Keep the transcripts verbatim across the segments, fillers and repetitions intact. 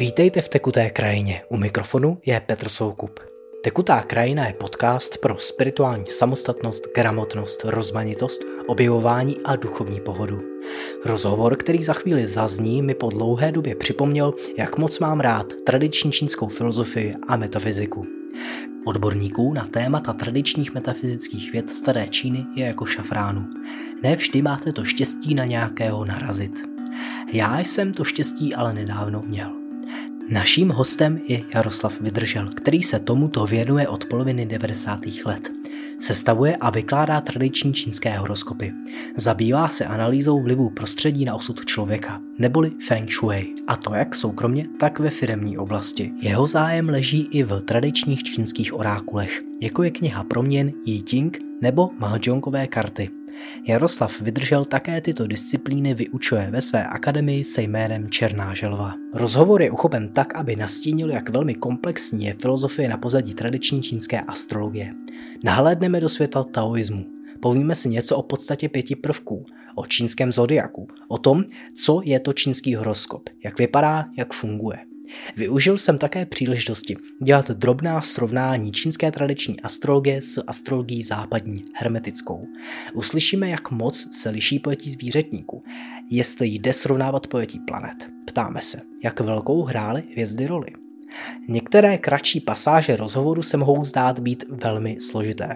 Vítejte v Tekuté krajině, u mikrofonu je Petr Soukup. Tekutá krajina je podcast pro spirituální samostatnost, gramotnost, rozmanitost, objevování a duchovní pohodu. Rozhovor, který za chvíli zazní, mi po dlouhé době připomněl, jak moc mám rád tradiční čínskou filozofii a metafyziku. Odborníků na témata tradičních metafyzických věd staré Číny je jako šafránu. Ne vždy máte to štěstí na nějakého narazit. Já jsem to štěstí ale nedávno měl. Naším hostem je Jaroslav Vydržel, který se tomuto věnuje od poloviny devadesátých let. Sestavuje a vykládá tradiční čínské horoskopy. Zabývá se analýzou vlivů prostředí na osud člověka, neboli feng shui, a to jak soukromně, tak ve firemní oblasti. Jeho zájem leží i v tradičních čínských orákulech, jako je kniha proměn Yi Jing nebo mahjongové karty. Jaroslav Vydržel také tyto disciplíny vyučuje ve své akademii se jménem Černá želva. Rozhovor je uchopen tak, aby nastínil, jak velmi komplexní je filozofie na pozadí tradiční čínské astrologie. Nahlédneme do světa taoismu. Povíme si něco o podstatě pěti prvků, o čínském zodiaku, o tom, co je to čínský horoskop, jak vypadá, jak funguje. Využil jsem také příležitosti dělat drobná srovnání čínské tradiční astrologie s astrologií západní, hermetickou. Uslyšíme, jak moc se liší pojetí zvířetníků, jestli jde srovnávat pojetí planet. Ptáme se, jak velkou hrály hvězdy roli. Některé kratší pasáže rozhovoru se mohou zdát být velmi složité.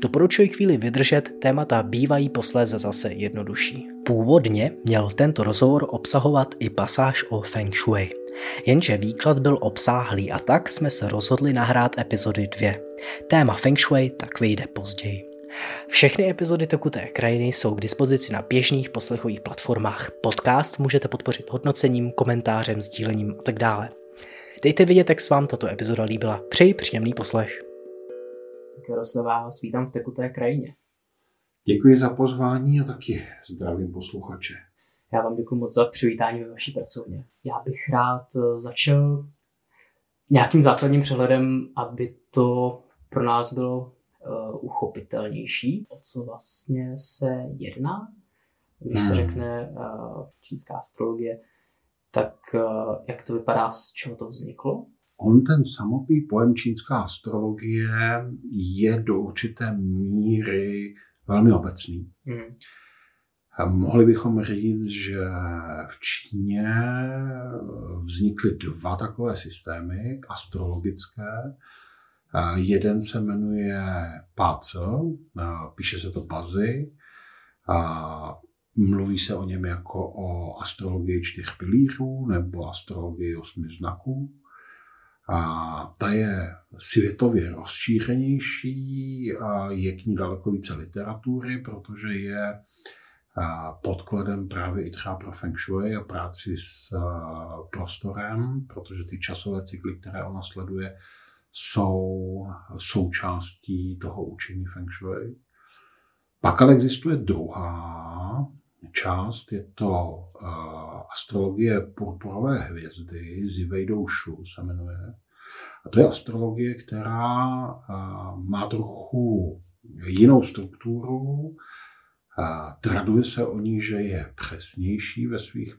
Doporučuji chvíli vydržet, témata bývají posléze zase jednodušší. Původně měl tento rozhovor obsahovat i pasáž o feng shui. Jenže výklad byl obsáhlý a tak jsme se rozhodli nahrát epizody dvě. Téma feng shui tak vyjde později. Všechny epizody Tekuté krajiny jsou k dispozici na běžných poslechových platformách. Podcast můžete podpořit hodnocením, komentářem, sdílením a tak dále. Dejte vědět, jak se vám tato epizoda líbila. Přeji příjemný poslech. Tak Jaroslava, vás vítám v Tekuté krajině. Děkuji za pozvání a taky zdravím posluchače. Já vám děkuji moc za přivítání ve vaší pracovně. Já bych rád začal nějakým základním přehledem, aby to pro nás bylo uh, uchopitelnější. O co vlastně se jedná? Když hmm. se řekne uh, čínská astrologie, tak uh, jak to vypadá, z čeho to vzniklo? On ten samotný pojem čínská astrologie je do určité míry velmi obecný. Hmm. Mohli bychom říct, že v Číně vznikly dva takové systémy astrologické. Jeden se jmenuje Páco, píše se to Bazy, mluví se o něm jako o astrologii čtyř pilířů nebo astrologii osmi znaků. A ta je světově rozšířenější, a je k ní daleko více literatury, protože je podkladem právě i třeba pro feng shui a práci s prostorem, protože ty časové cykly, které ona sleduje, jsou součástí toho učení feng shui. Pak ale existuje druhá část, je to astrologie purpurové hvězdy, Zi Wei Dou Shu se jmenuje. A to je astrologie, která má trochu jinou strukturu. Traduje se o ní, že je přesnější ve svých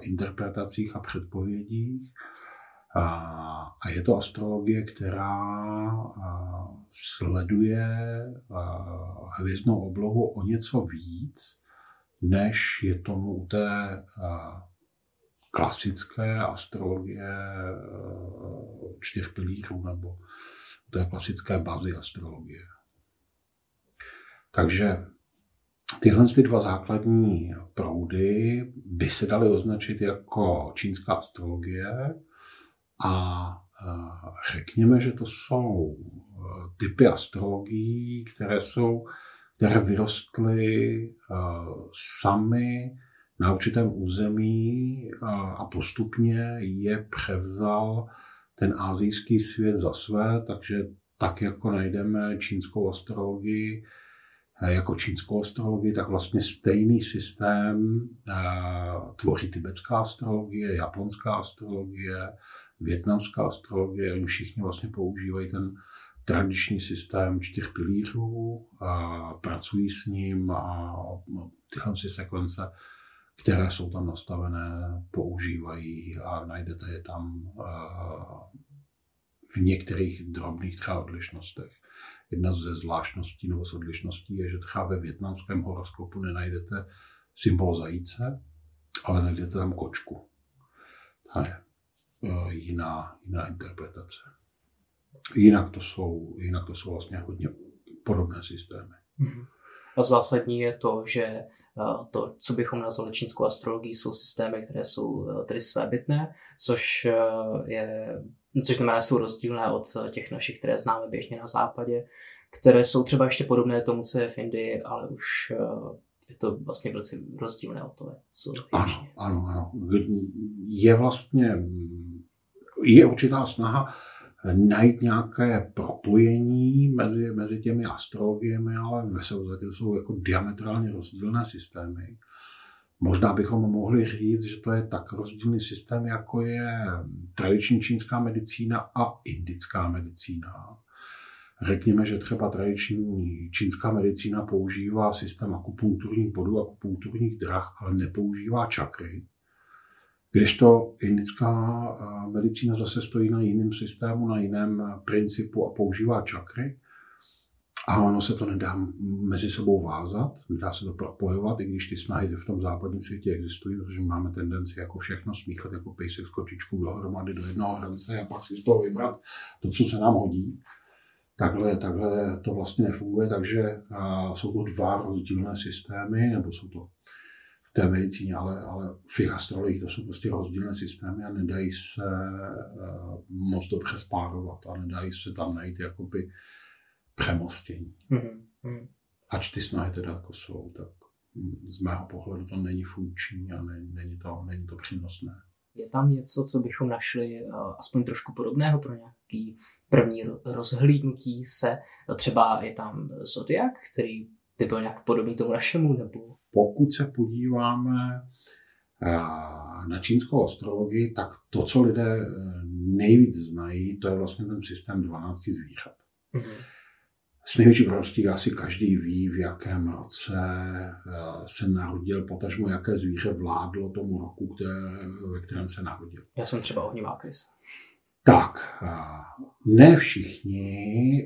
interpretacích a předpovědích. A je to astrologie, která sleduje hvězdnou oblohu o něco víc, než je tomu u té klasické astrologie čtyř pilířů nebo u té klasické bazy astrologie. Takže tyhle dva základní proudy by se daly označit jako čínská astrologie a řekněme, že to jsou typy astrologií, které jsou, které vyrostly sami na určitém území a postupně je převzal ten asijský svět za své, takže tak jako najdeme čínskou astrologii, jako čínskou astrologii, tak vlastně stejný systém tvoří tibetská astrologie, japonská astrologie, vietnamská astrologie. Oni všichni vlastně používají ten tradiční systém čtyř pilířů, pracují s ním a tyhle sekvence, které jsou tam nastavené, používají a najdete je tam v některých drobných třeba odlišnostech. Jedna ze zvláštností nebo z odlišností je, že třeba ve vietnamském horoskopu nenajdete symbol zajíce, ale najdete tam kočku. To je jiná, jiná interpretace. Jinak to jsou, jinak to jsou vlastně hodně podobné systémy. A zásadní je to, že to, co bychom nazvali čínskou astrologií, jsou systémy, které jsou tedy svébytné, což je, což znamená, jsou rozdílné od těch našich, které známe běžně na západě, které jsou třeba ještě podobné tomu, co je v Indii, ale už je to vlastně velice rozdílné od toho, co je ano, ano, ano. Je vlastně, je určitá snaha najít nějaké propojení mezi, mezi těmi astrologiemi, ale ve souvislosti jsou jako diametrálně rozdílné systémy. Možná bychom mohli říct, že to je tak rozdílný systém, jako je tradiční čínská medicína a indická medicína. Řekněme, že třeba tradiční čínská medicína používá systém akupunkturních bodů, akupunkturních drah, ale nepoužívá čakry. Kdežto indická medicína zase stojí na jiném systému, na jiném principu a používá čakry. A ono se to nedá mezi sebou vázat, nedá se to propojovat, i když ty snahy v tom západním světě existují, protože máme tendenci jako všechno smíchat jako pejsek s kočičkou dohromady do jednoho hrnce a pak si z toho vybrat to, co se nám hodí. Takhle, takhle to vlastně nefunguje, takže jsou to dva rozdílné systémy, nebo jsou to v té medicíně, ale, ale v astrologii to jsou prostě rozdílné systémy a nedají se moc dobře spárovat a nedají se tam najít jakoby přemostění. Mm-hmm. Ač ty snahy teda jako jsou, tak z mého pohledu to není funkční a ne, není, to, není to přínosné. Je tam něco, co bychom našli aspoň trošku podobného pro nějaký první rozhlídnutí se? Třeba je tam zodiak, který by byl nějak podobný tomu našemu? Nebo... Pokud se podíváme na čínskou astrologii, tak to, co lidé nejvíc znají, to je vlastně ten systém dvanácti zvířat. Mm-hmm. S největší pravděpodobností asi každý ví, v jakém roce se narodil, potažmo jaké zvíře vládlo tomu roku, které, ve kterém se narodil. Já jsem třeba ohnivá krysa. Tak, ne všichni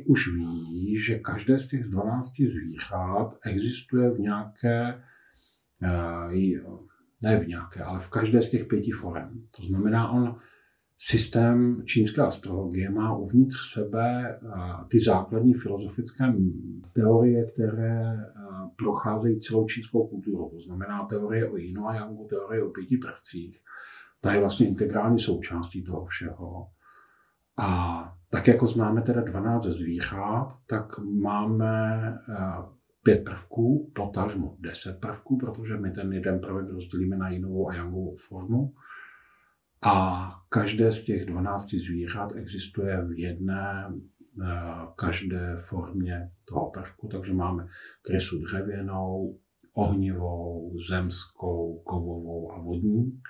už ví, že každé z těch dvanácti zvířat existuje v nějaké, ne v nějaké, ale v každé z těch pěti forem. To znamená, on systém čínské astrologie má uvnitř sebe ty základní filozofické teorie, které procházejí celou čínskou kulturu. To znamená teorie o Jinu a Jangu, teorie o pěti prvcích. Ta je vlastně integrální součástí toho všeho. A tak jako známe teda dvanáct zvířat, tak máme pět prvků, potažmo deset prvků, protože my ten jeden prvek rozdělíme na jinovou a jangovou formu. A každé z těch dvanácti zvířat existuje v jedné každé formě toho prvku, takže máme krysu dřevěnou, ohnivou, zemskou, kovovou a vodní.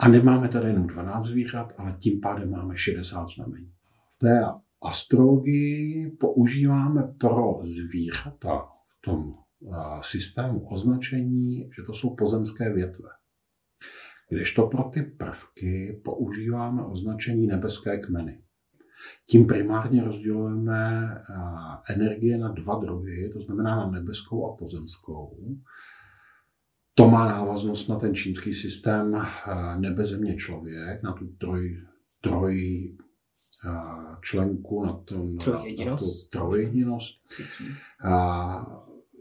A nemáme tady jenom dvanáct zvířat, ale tím pádem máme šedesát znamení. V té astrologii používáme pro zvířata v tom systému označení, že to jsou pozemské větve. Kdežto pro ty prvky používáme označení nebeské kmeny. Tím primárně rozdělujeme energie na dva druhy, to znamená na nebeskou a pozemskou. To má návaznost na ten čínský systém nebe, země, člověk, na tu troj, troj členku, na, to, na, na tu trojjedinost.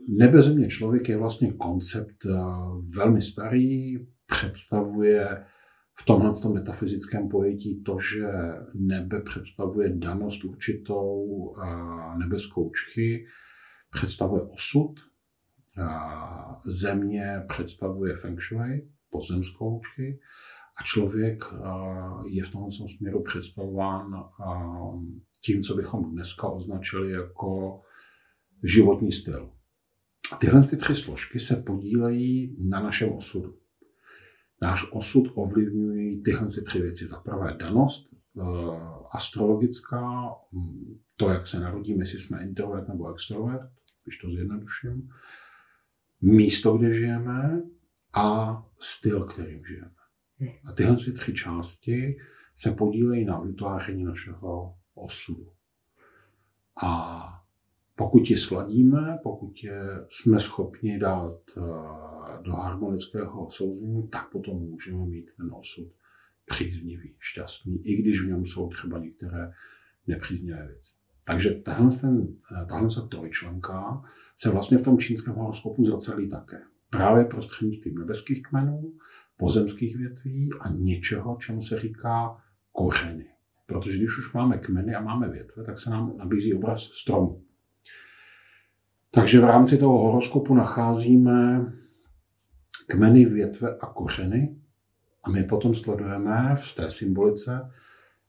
Nebe, země, člověk je vlastně koncept velmi starý, představuje v tomto metafyzickém pojetí to, že nebe představuje danost určitou, nebeskou čchy, představuje osud, země představuje feng shui, pozemskou čchy, a člověk je v tomto směru představován tím, co bychom dneska označili jako životní styl. Tyhle ty tři složky se podílejí na našem osudu. Náš osud ovlivňují tyhle tři věci. Za prvé danost astrologická, to, jak se narodíme, jestli jsme introvert nebo extrovert, když to zjednoduším, místo, kde žijeme, a styl, kterým žijeme. A tyhle tři části se podílejí na vytváření našeho osudu. A pokud je sladíme, pokud je jsme schopni dát do harmonického souznění, tak potom můžeme mít ten osud příznivý, šťastný, i když v něm jsou třeba některé nepříznivé věci. Takže tahle, ten, tahle se trojčlenka se vlastně v tom čínském horoskopu zacelí také. Právě prostřednictvím nebeských kmenů, pozemských větví a něčeho, čemu se říká kořeny. Protože když už máme kmeny a máme větve, tak se nám nabízí obraz stromu. Takže v rámci toho horoskopu nacházíme kmeny, větve a kořeny a my potom sledujeme v té symbolice,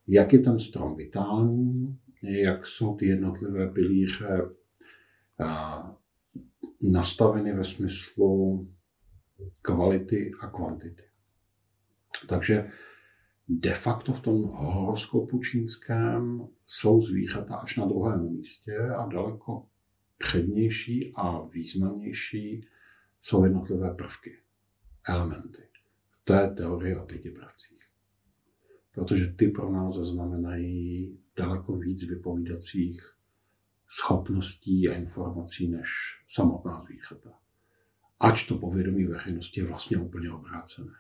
jak je ten strom vitální, jak jsou ty jednotlivé pilíře nastaveny ve smyslu kvality a kvantity. Takže de facto v tom horoskopu čínském jsou zvířata až na druhém místě a daleko přednější a významnější jsou jednotlivé prvky, elementy. To je teorie o pěti prvcích. Protože ty pro nás znamenají daleko víc vypovídacích schopností a informací než samotná zvířata. Ač to povědomí veřejnosti je vlastně úplně obrácené.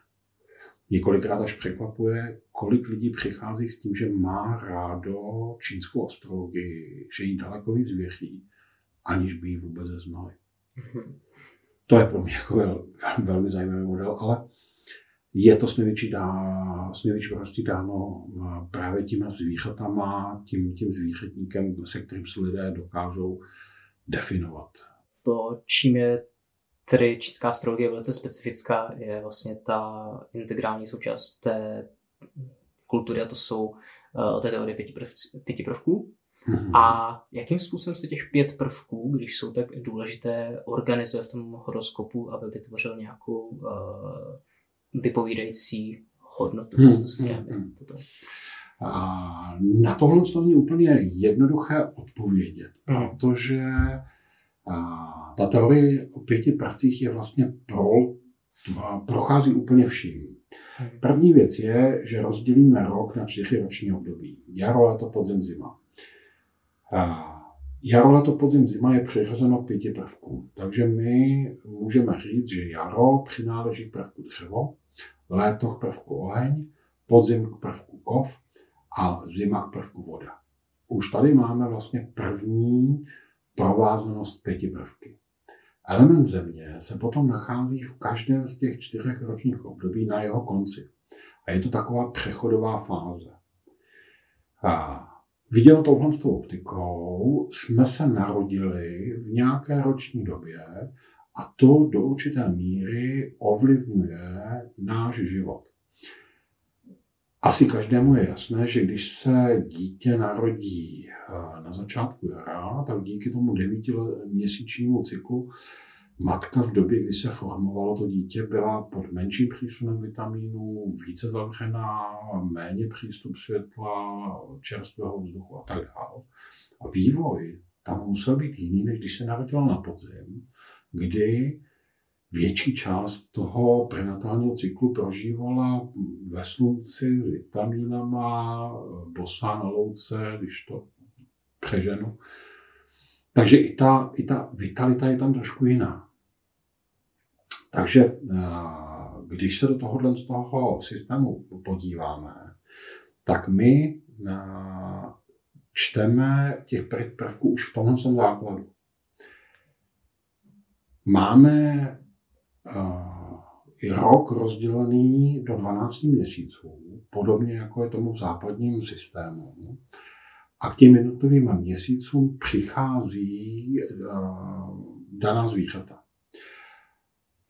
Několikrát až překvapuje, kolik lidí přichází s tím, že má rádo čínskou astrologii, že jí daleko víc věří, aniž by ji vůbec znali. To je pro mě jako vel, velmi zajímavý model, ale je to s největší pravděpodobností dáno právě těma zvířatama, tím, tím zvířatníkem, se kterým se lidé dokážou definovat. To, čím je tedy čínská astrologie velice specifická, je vlastně ta integrální součást té kultury, a to jsou uh, té teorie pěti, prv, pěti prvků. Mm-hmm. A jakým způsobem se těch pět prvků, když jsou tak důležité, organizuje v tom horoskopu, aby vytvořil nějakou uh, vypovídající hodnotu? Mm-hmm. A na tohle to není úplně jednoduché odpovědět, mm. protože a ta teorie o pěti prvcích je vlastně pro, prochází úplně vším. První věc je, že rozdělíme rok na čtyři roční období. Jaro, léto, podzim, zima. A jaro, léto, podzim, zima je přiřazeno pěti prvků. Takže my můžeme říct, že jaro přináleží k prvku dřevo, léto k prvku oheň, podzim k prvku kov a zima k prvku voda. Už tady máme vlastně první provázanost pěti prvky. Element země se potom nachází v každém z těch čtyřech ročních období na jeho konci. A je to taková přechodová fáze. A viděno touhletou optikou jsme se narodili v nějaké roční době a to do určité míry ovlivňuje náš život. Asi každému je jasné, že když se dítě narodí na začátku jara, tak díky tomu devítiměsíčnímu cyklu matka v době, kdy se formovalo to dítě, byla pod menším přísunem vitaminů, více zavřená, méně přístup světla, čerstvého vzduchu a tak dále. A vývoj tam musel být jiný, než když se narodila na podzim, kdy větší část toho prenatálního cyklu prožívala ve slunci, vitamínama, bosá na louce, když to přeženu. Takže i ta, i ta vitalita je tam trošku jiná. Takže když se do tohohle z toho systému podíváme, tak my čteme těch prvků už v tomhle základu. Máme je rok rozdělený do dvanácti měsíců, podobně jako je tomu v západním systému. A k těm jednotlivým měsícům přichází daná zvířata.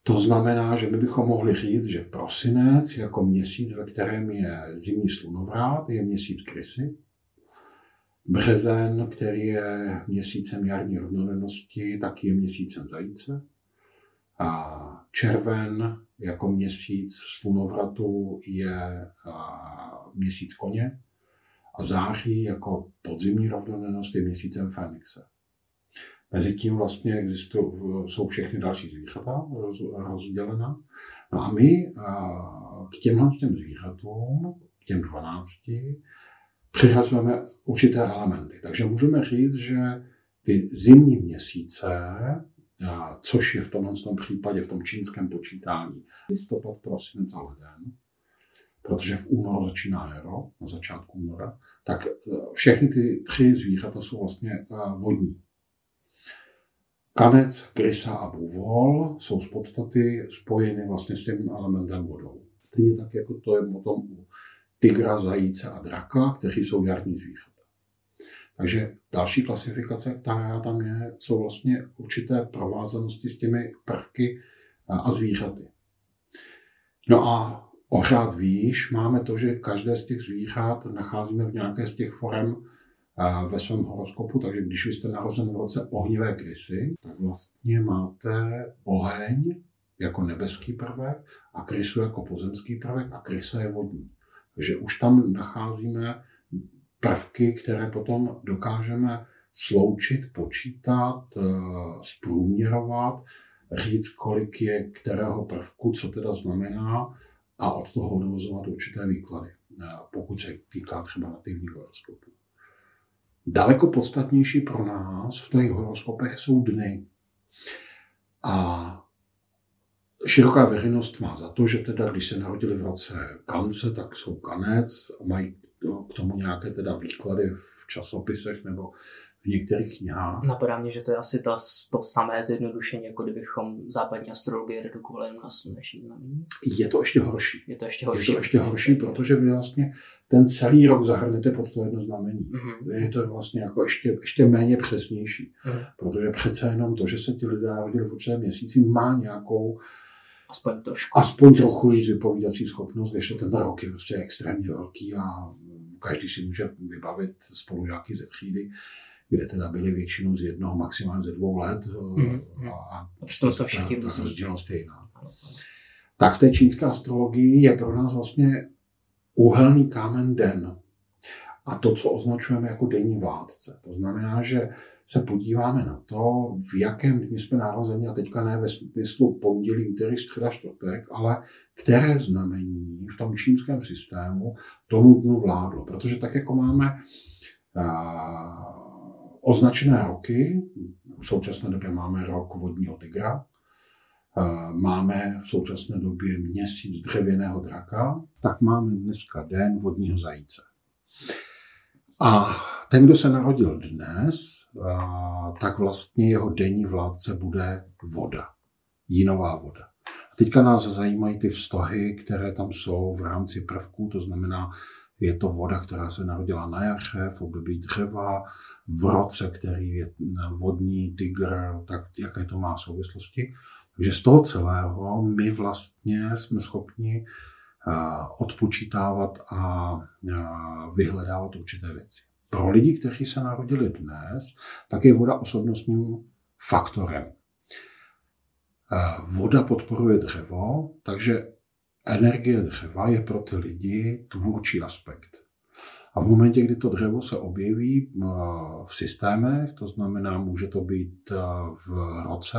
To znamená, že my bychom mohli říct, že prosinec jako měsíc, ve kterém je zimní slunovrát, je měsíc krysy. Březen, který je měsícem jarní rovnodennosti, tak je měsícem zajíce. A červen jako měsíc slunovratu je měsíc koně a září jako podzimní rovnodennost je měsícem fénixe. Mezitím vlastně existují, jsou všechny další zvířata rozdělena. No a my k těmhle těm zvířatům, k těm dvanácti, přiřazujeme určité elementy. Takže můžeme říct, že ty zimní měsíce, což je v tomhle tom případě, v tom čínském počítání, listopad, prosinec a leden, protože v únoru začíná jaro, na začátku února, tak všechny ty tři zvířata jsou vlastně vodní. Kanec, krysa a bůvol jsou z podstaty spojeny vlastně s tím elementem vodou. Stejně tak, jako to je potom u tygra, zajíce a draka, kteří jsou jarní zvířata. Takže další klasifikace, která tam je, jsou vlastně určité provázanosti s těmi prvky a zvířaty. No a o řád výš máme to, že každé z těch zvířat nacházíme v nějaké z těch forem ve svém horoskopu, takže když vy jste narozen v roce ohnivé krysy, tak vlastně máte oheň jako nebeský prvek a krysu jako pozemský prvek a krysa je vodní. Takže už tam nacházíme prvky, které potom dokážeme sloučit, počítat, zprůměrovat, říct, kolik je kterého prvku, co teda znamená, a od toho odvozovat určité výklady, pokud se týká třeba nativních horoskopů. Daleko podstatnější pro nás v těch horoskopech jsou dny. A široká veřejnost má za to, že teda, když se narodili v roce kance, tak jsou kanec, mají k tomu nějaké teda výklady v časopisech nebo v některých knihách. Napadá mě, že to je asi ta, to samé zjednodušení, jako kdybychom západní astrologii redukovali na sluneční znamení. Je to ještě horší. Je to ještě horší, je to ještě horší protože vy vlastně ten celý rok zahrnete pod to jedno znamení. Mm-hmm. Je to vlastně jako ještě, ještě méně přesnější, mm-hmm. protože přece jenom to, že se ti lidé rodili v určitém měsíci, má nějakou aspoň trošku, aspoň trochu víc vypovídací schopnost, ještě ten rok je prostě extrémně velký a každý si může vybavit spolužáky ze třídy, kde teda byly většinou z jednoho, maximálně ze dvou let mm, mm. a, a rozdílnost je jiná. Tak v té čínské astrologii je pro nás vlastně úhelný kámen den a to, co označujeme jako denní vládce. To znamená, že se podíváme na to, v jakém dni jsme narozeni, a teďka ne ve smyslu pondělí, úterý, středa, čtvrtek, ale které znamení v tom čínském systému tomu dnu vládlo. Protože tak, jako máme a, označené roky, v současné době máme rok vodního tygra, máme v současné době měsíc dřevěného draka, tak máme dneska den vodního zajíce. A ten, kdo se narodil dnes, tak vlastně jeho denní vládce bude voda, jinová voda. A teďka nás zajímají ty vztahy, které tam jsou v rámci prvků, to znamená, je to voda, která se narodila na jaře, v období dřeva, v roce, který je vodní tygr, tak jaké to má souvislosti. Takže z toho celého my vlastně jsme schopni odpočítávat a vyhledávat určité věci. Pro lidi, kteří se narodili dnes, tak je voda osobnostním faktorem. Voda podporuje dřevo, takže energie dřeva je pro ty lidi tvůrčí aspekt. A v momentě, kdy to dřevo se objeví v systémech, to znamená, může to být v roce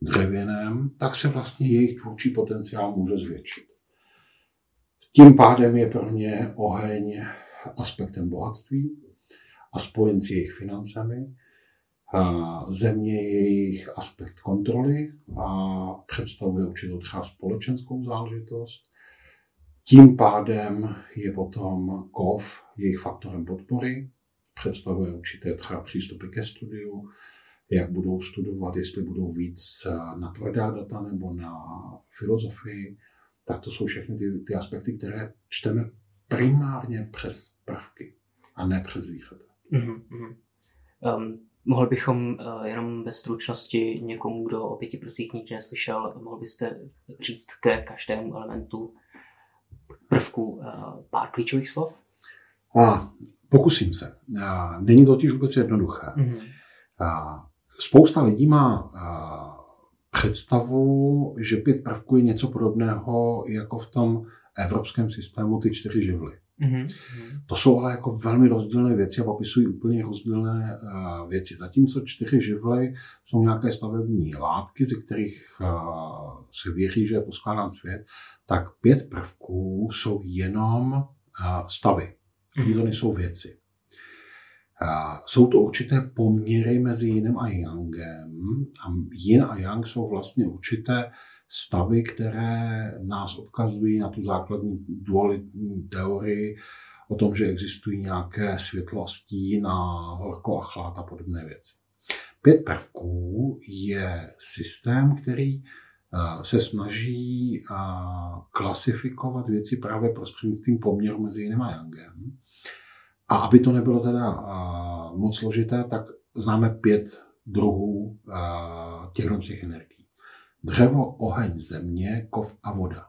dřevěném, tak se vlastně jejich tvůrčí potenciál může zvětšit. Tím pádem je pro ně oheň aspektem bohatství a spojen s jejich financemi. Země je jejich aspekt kontroly a představuje určitou třeba společenskou záležitost. Tím pádem je potom kov jejich faktorem podpory, představuje určité třeba přístupy ke studiu, jak budou studovat, jestli budou víc na tvrdá data nebo na filozofii. Tak to jsou všechny ty, ty aspekty, které čteme primárně přes prvky a ne přes zvířata. Mm-hmm. Um. Mohl bychom uh, jenom ve stručnosti někomu, kdo o pěti prsích nikdy neslyšel, mohl byste říct ke každému elementu prvku uh, pár klíčových slov? A, pokusím se. A, není totiž vůbec jednoduché. Mm-hmm. A, spousta lidí má a, představu, že pět prvků je něco podobného jako v tom evropském systému ty čtyři živly. Mm-hmm. To jsou ale jako velmi rozdílné věci a popisují úplně rozdílné uh, věci. Zatímco čtyři živly jsou nějaké stavební látky, ze kterých uh, se věří, že je poskládán svět, tak pět prvků jsou jenom uh, stavy. Mm-hmm. To nejsou věci. Uh, jsou to určité poměry mezi jinem a jangem. A yin a yang jsou vlastně určité stavy, které nás odkazují na tu základní dualitní teorii o tom, že existují nějaké světlo a stín a horko a chlad a podobné věci. Pět prvků je systém, který se snaží klasifikovat věci právě prostřednictvím poměru mezi jinem a jangem. A aby to nebylo teda moc složité, tak známe pět druhů těch energií. Dřevo, oheň, země, kov a voda.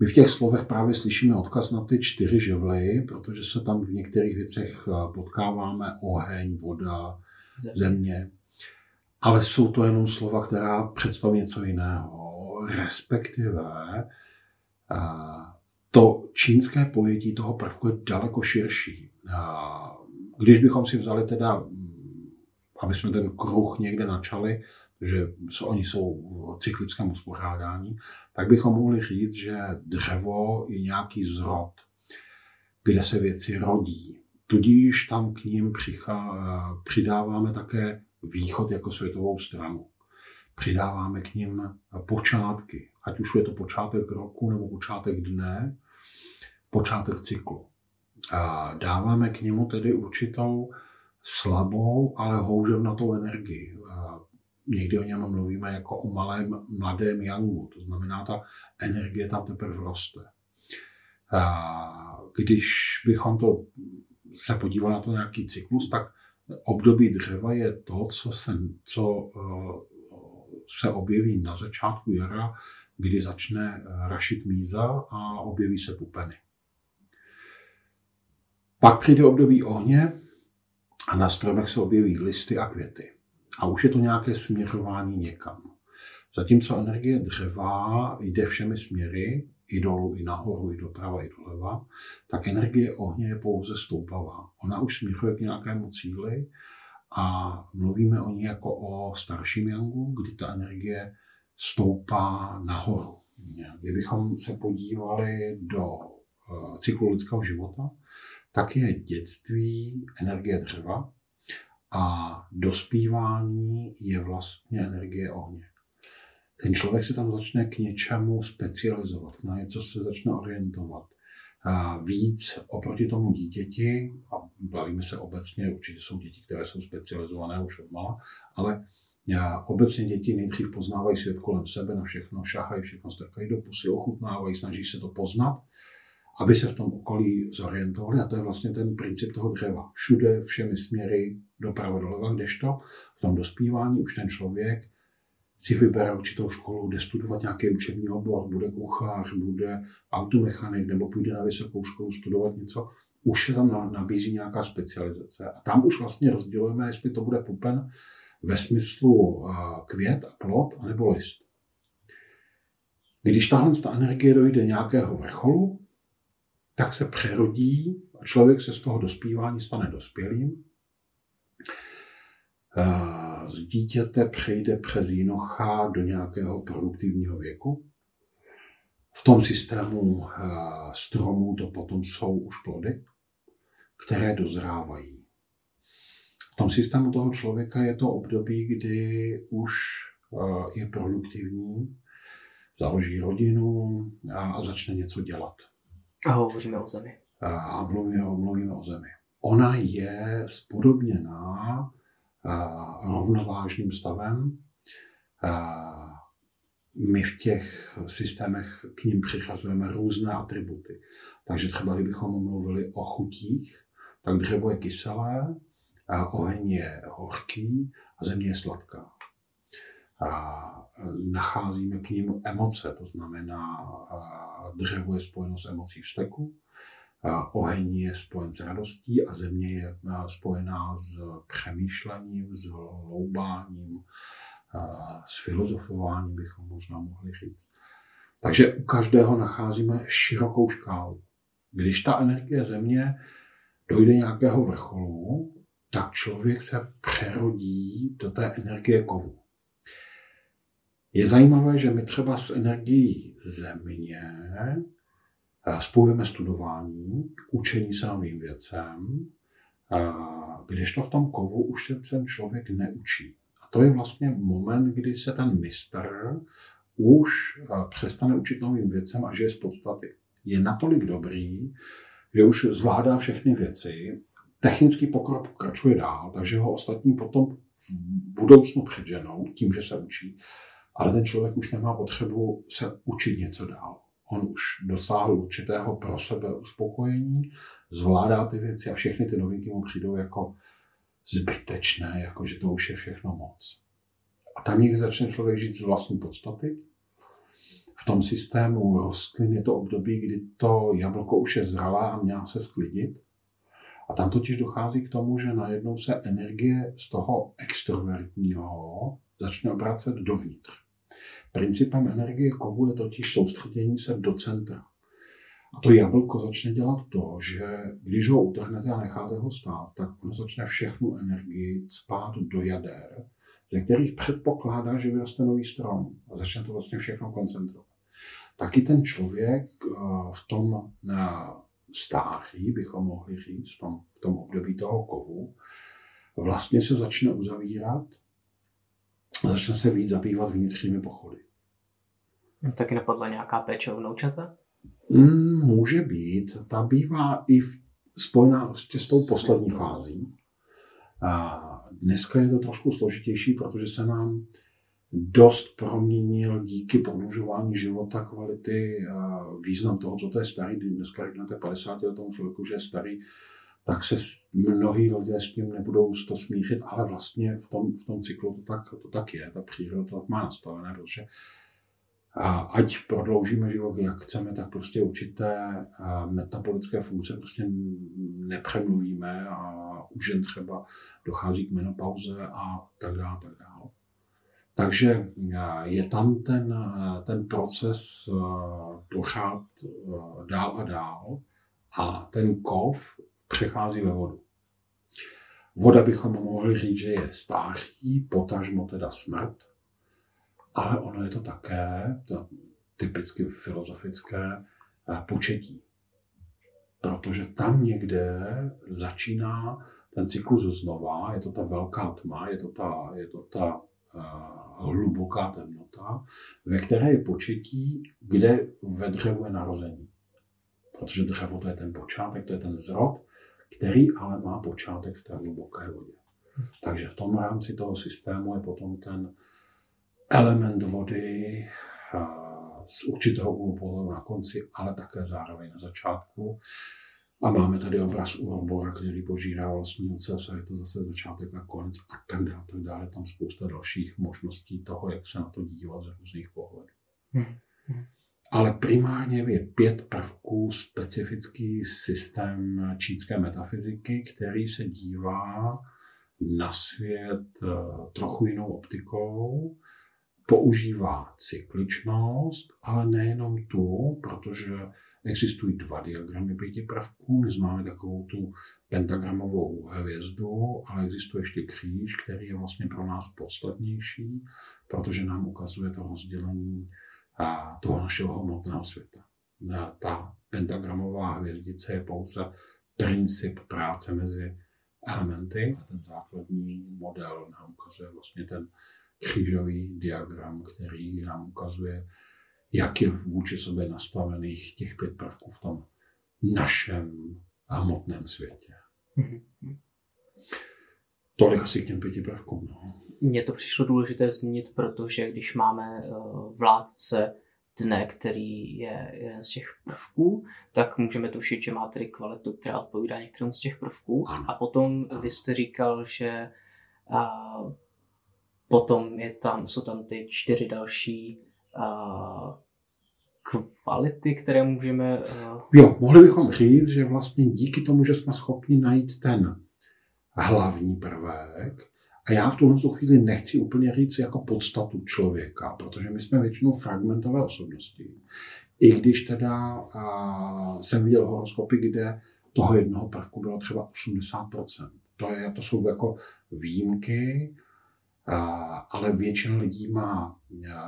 My v těch slovech právě slyšíme odkaz na ty čtyři živly, protože se tam v některých věcech potkáváme oheň, voda, země. země. Ale jsou to jenom slova, která představují něco jiného. Respektive to čínské pojetí toho prvku je daleko širší. Když bychom si vzali teda, aby jsme ten kruh někde načali, že oni jsou v cyklickém uspořádání, tak bychom mohli říct, že dřevo je nějaký zrod, kde se věci rodí. Tudíž tam k ním přichá, přidáváme také východ jako světovou stranu. Přidáváme k ním počátky, ať už je to počátek roku nebo počátek dne, počátek cyklu. A dáváme k němu tedy určitou slabou, ale houževnatou energii. Někdy o něm mluvíme jako o malém, mladém yangu, to znamená, ta energie tam teprve roste. Když bychom to, se podívali na to nějaký cyklus, tak období dřeva je to, co se, co se objeví na začátku jara, kdy začne rašit míza a objeví se pupeny. Pak přijde období ohně a na stromech se objeví listy a květy. A už je to nějaké směřování někam. Zatímco energie dřeva jde všemi směry, i dolů, i nahoru, i doprava, i doleva, tak energie ohně je pouze stoupavá. Ona už směřuje k nějakému cíli a mluvíme o ní jako o starším yangu, kdy ta energie stoupá nahoru. Kdybychom se podívali do cyklu lidského života, tak je dětství energie dřeva, a dospívání je vlastně energie ohně. Ten člověk se tam začne k něčemu specializovat, na něco se začne orientovat. A víc oproti tomu dítěti, a bavíme se obecně, určitě jsou děti, které jsou specializované už od mala, ale obecně děti nejdřív poznávají svět kolem sebe, na všechno šahají, všechno strkají do pusy, ochutnávají, snaží se to poznat, aby se v tom okolí zorientovali, a to je vlastně ten princip toho dřeva. Všude, všemi směry, doprava, doleva, kdežto v tom dospívání už ten člověk si vybere určitou školu, jde studovat nějaký učební obor, bude kuchař, bude automechanik, nebo půjde na vysokou školu studovat něco, už se tam nabízí nějaká specializace. A tam už vlastně rozdělujeme, jestli to bude pupen ve smyslu květ a plod, anebo list. Když tahle ta energie dojde nějakého vrcholu, tak se přerodí a člověk se z toho dospívání stane dospělým. Z dítěte přejde přes jinocha do nějakého produktivního věku. V tom systému stromů to potom jsou už plody, které dozrávají. V tom systému toho člověka je to období, kdy už je produktivní, založí rodinu a začne něco dělat. A hovoříme o zemi. A mluvíme, mluvíme o zemi. Ona je spodobněná rovnovážným stavem. A my v těch systémech k ním přichazujeme různé atributy. Takže třeba, kdybychom mluvili o chutích, tak dřevo je kyselé, oheň je horký a země je sladká. A nacházíme k ním emoce, to znamená, dřevo je spojeno s emocí vzteku, oheň je spojen s radostí a země je spojená s přemýšlením, s hloubáním, s filozofováním, bychom možná mohli říct. Takže u každého nacházíme širokou škálu. Když ta energie země dojde nějakého vrcholu, tak člověk se přerodí do té energie kovu. Je zajímavé, že my třeba s energií země spojujeme studování, učení se novým věcem, kdežto v tom kovu už ten člověk neučí. A to je vlastně moment, kdy se ten mistr už přestane učit novým věcem a žije z podstaty. Je natolik dobrý, že už zvládá všechny věci, technický pokrok pokračuje dál, takže ho ostatní potom v budoucnu předženou tím, že se učí, ale ten člověk už nemá potřebu se učit něco dál. On už dosáhl určitého pro sebe uspokojení, zvládá ty věci a všechny ty novinky mu přijdou jako zbytečné, jako že to už je všechno moc. A tam někdy začne člověk žít z vlastní podstaty. V tom systému rostlin je to období, kdy to jablko už je zralá a měla se sklidit. A tam totiž dochází k tomu, že najednou se energie z toho extrovertního začne obracet dovnitř. Principem energie kovu je totiž soustředění se do centra. A to jablko začne dělat to, že když ho utrhnete a necháte ho stát, tak ono začne všechnu energii cpát do jader, ze kterých předpokládá, že vyroste nový strom. A začne to vlastně všechno koncentrovat. Taky ten člověk v tom stáří, bychom mohli říct, v tom, v tom období toho kovu, vlastně se začne uzavírat a začne se víc zabývat vnitřními pochody. Taky napadla nějaká péče o vnoučata? Mm, může být. Ta bývá i v, spojená s tou poslední fází. A dneska je to trošku složitější, protože se nám dost proměnil díky prodlužování života, kvality, a význam toho, co to je starý. Dneska řeknete padesátiletému člověku, že je starý, tak se mnohí lidé s tím nebudou to smířit, ale vlastně v tom, v tom cyklu to tak, to tak je, ta příroda to tak má nastavené, protože a ať prodloužíme život, jak chceme, tak prostě určité metabolické funkce prostě nepřemluvíme a u žen třeba dochází k menopauze a tak dále, tak dále. Takže je tam ten, ten proces pořád dál a dál a ten kov přechází ve vodu. Voda bychom mohli říct, že je stáří, potažmo teda smrt, ale ono je to také, to typicky filozofické, početí. Protože tam někde začíná ten cyklus znova, je to ta velká tma, je to ta, je to ta uh, hluboká temnota, ve které je početí, kde ve dřevu je narození. Protože dřevo to je ten počátek, to je ten zrod, který ale má počátek v té hluboké vodě. Takže v tom rámci toho systému je potom ten element vody z určitého úhlu pohledu na konci, ale také zároveň na začátku. A máme tady obraz úrobora, který požírá vlastní ocas a je to zase začátek a konec a tak dále, tak dále. Tam spousta dalších možností toho, jak se na to dívat z různých pohledů. Hmm. Ale primárně je pět prvků specifický systém čínské metafyziky, který se dívá na svět trochu jinou optikou. Používá cykličnost, ale nejenom tu, protože existují dva diagramy pěti prvků. My máme takovou tu pentagramovou hvězdu, ale existuje ještě kříž, který je vlastně pro nás podstatnější, protože nám ukazuje to rozdělení toho našeho hmotného světa. Ta pentagramová hvězdice je pouze princip práce mezi elementy a ten základní model nám ukazuje vlastně ten křížový diagram, který nám ukazuje, jak je vůči sobě nastavených těch pět prvků v tom našem hmotném světě. Mm-hmm. Tolik asi k těm pěti prvkům. No. Mně to přišlo důležité zmínit, protože když máme vládce dne, který je jeden z těch prvků, tak můžeme tušit, že má tedy kvalitu, která odpovídá některému z těch prvků. Ano. A potom ano. Vy jste říkal, že a, potom je tam, jsou tam ty čtyři další uh, kvality, které můžeme... Uh, jo, mohli bychom říct, že vlastně díky tomu, že jsme schopni najít ten hlavní prvek, a já v tuhle chvíli nechci úplně říct jako podstatu člověka, protože my jsme většinou fragmentové osobnosti, I když teda a jsem viděl horoskopy, kde toho jednoho prvku bylo třeba osmdesát procent. To, je, to jsou jako výjimky, a, ale většina lidí má a,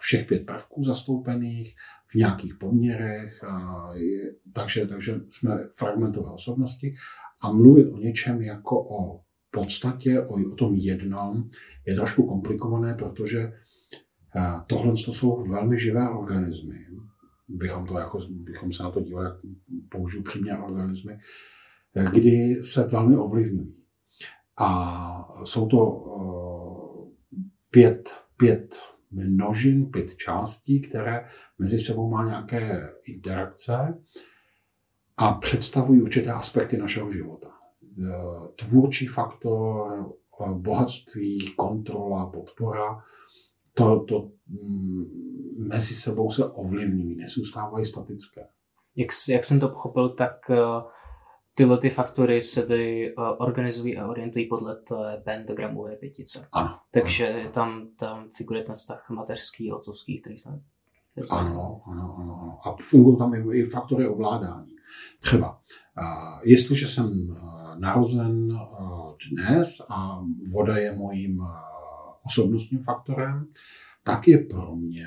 všech pět prvků zastoupených v nějakých poměrech, a, je, takže, takže jsme fragmentové osobnosti a mluvit o něčem jako o podstatě, o, o tom jednom je trošku komplikované, protože a, tohle to jsou velmi živé organismy. Bychom, to jako, bychom se na to dívali, použiju příměr organismy, kdy se velmi ovlivňují. A jsou to uh, pět, pět množin, pět částí, které mezi sebou má nějaké interakce a představují určité aspekty našeho života. Uh, tvůrčí faktor, uh, bohatství, kontrola, podpora, to, to um, mezi sebou se ovlivňují, nezůstávají statické. Jak, jak jsem to pochopil, tak... Uh... Tyhle ty faktory se tedy organizují a orientují podle té pentagramové pětice. Ano. Takže ano. Tam, tam figuruje ten vztah mateřský, otcovský, který jsme... Ano, ano, ano, ano. A fungují tam i faktory ovládání. Třeba, uh, jestliže jsem narozen uh, dnes a voda je mojím uh, osobnostním faktorem, tak je pro mě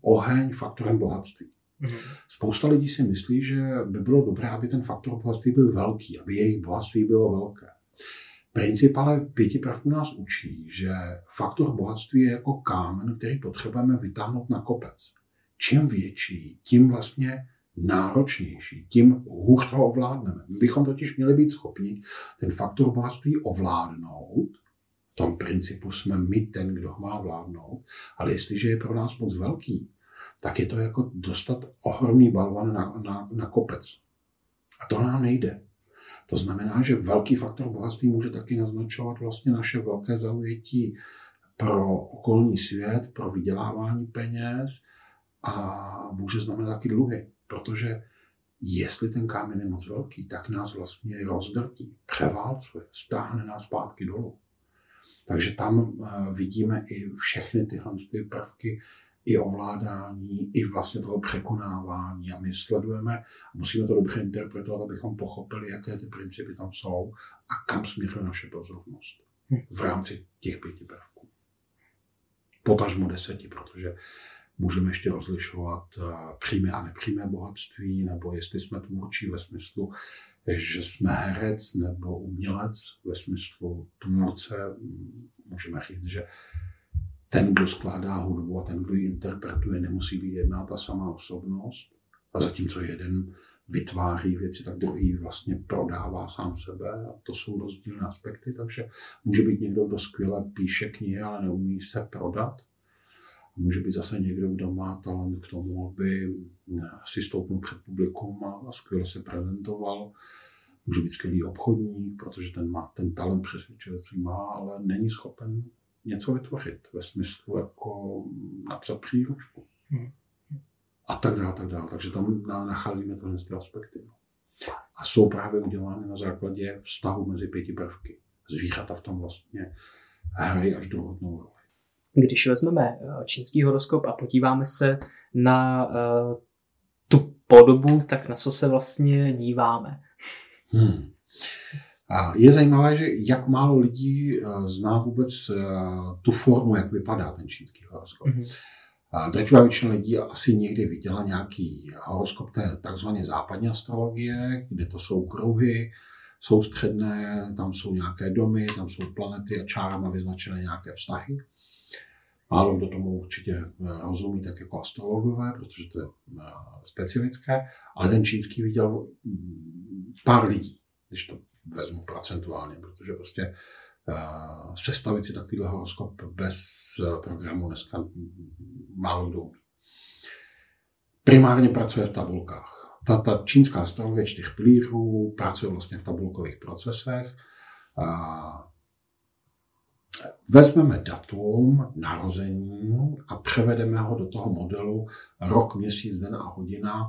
oheň faktorem bohatství. Mm-hmm. Spousta lidí si myslí, že by bylo dobré, aby ten faktor bohatství byl velký, aby jejich bohatství bylo velké. Princip ale pěti prvků nás učí, že faktor bohatství je jako kámen, který potřebujeme vytáhnout na kopec. Čím větší, tím vlastně náročnější, tím hůř toho ovládneme. My bychom totiž měli být schopni ten faktor bohatství ovládnout. V tom principu jsme my ten, kdo ho má vládnout, ale jestliže je pro nás moc velký, tak je to jako dostat ohromný balvan na, na, na kopec. A to nám nejde. To znamená, že velký faktor bohatství může taky naznačovat vlastně naše velké zaujetí pro okolní svět, pro vydělávání peněz a může znamenat taky dluhy. Protože jestli ten kámen je moc velký, tak nás vlastně rozdrtí, převálcuje, stáhne nás zpátky dolů. Takže tam vidíme i všechny tyhle ty prvky, i ovládání, i vlastně toho překonávání. A my sledujeme, musíme to dobře interpretovat, abychom pochopili, jaké ty principy tam jsou a kam směřuje naše pozornost v rámci těch pěti prvků. Potažmo deseti, protože můžeme ještě rozlišovat přímé a nepřímé bohatství, nebo jestli jsme tvůrčí ve smyslu, že jsme herec nebo umělec, ve smyslu tvůrce, můžeme říct, že ten, kdo skládá hudbu a ten, kdo ji interpretuje, nemusí být jedna ta samá osobnost. A zatímco jeden vytváří věci, tak druhý vlastně prodává sám sebe. A to jsou rozdílné aspekty, takže může být někdo, kdo skvěle píše knihy, ale neumí se prodat. Může být zase někdo, kdo má talent k tomu, aby si stoupnul před publikum a skvěle se prezentoval. Může být skvělý obchodník, protože ten má ten talent přesvědčující má, ale není schopen něco vytvořit ve smyslu jako napsat příručku. Hmm. A tak dále, tak dále. Takže tam nacházíme tyhle aspekty. A jsou právě udělány na základě vztahu mezi pěti prvky. Zvířata v tom vlastně hrají až druhotnou roli. Když vezmeme čínský horoskop a podíváme se na uh, tu podobu, tak na co se vlastně díváme? Hmm. A je zajímavé, že jak málo lidí zná vůbec tu formu, jak vypadá ten čínský horoskop. Mm-hmm. Drtivá většina lidí asi někdy viděla nějaký horoskop té takzvané západní astrologie, kde to jsou kruhy, jsou středné, tam jsou nějaké domy, tam jsou planety a čárama vyznačené nějaké vztahy. Málo kdo tomu určitě rozumí tak jako astrologové, protože to je specifické, ale ten čínský viděl pár lidí, když to vezmu procentuálně, protože prostě uh, sestavit si takovýhle horoskop bez uh, programu dneska málo kdo umí. Primárně pracuje v tabulkách. Ta, ta čínská astrologie čtyř pilířů pracuje vlastně v tabulkových procesech. Uh, vezmeme datum narození a převedeme ho do toho modelu rok, měsíc, den a hodina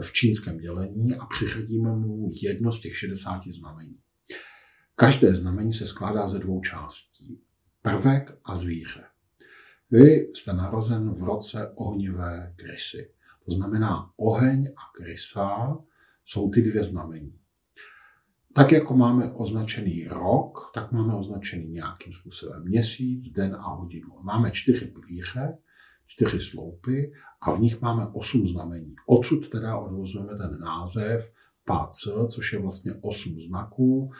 v čínském dělení a přiřadíme mu jedno z těch šedesáti znamení. Každé znamení se skládá ze dvou částí. Prvek a zvíře. Vy jste narozen v roce ohnivé krysy. To znamená, oheň a krysa jsou ty dvě znamení. Tak jako máme označený rok, tak máme označený nějakým způsobem měsíc, den a hodinu. Máme čtyři plíře, čtyři sloupy a v nich máme osm znamení. Odsud teda odvozujeme ten název Páco, což je vlastně osm znaků.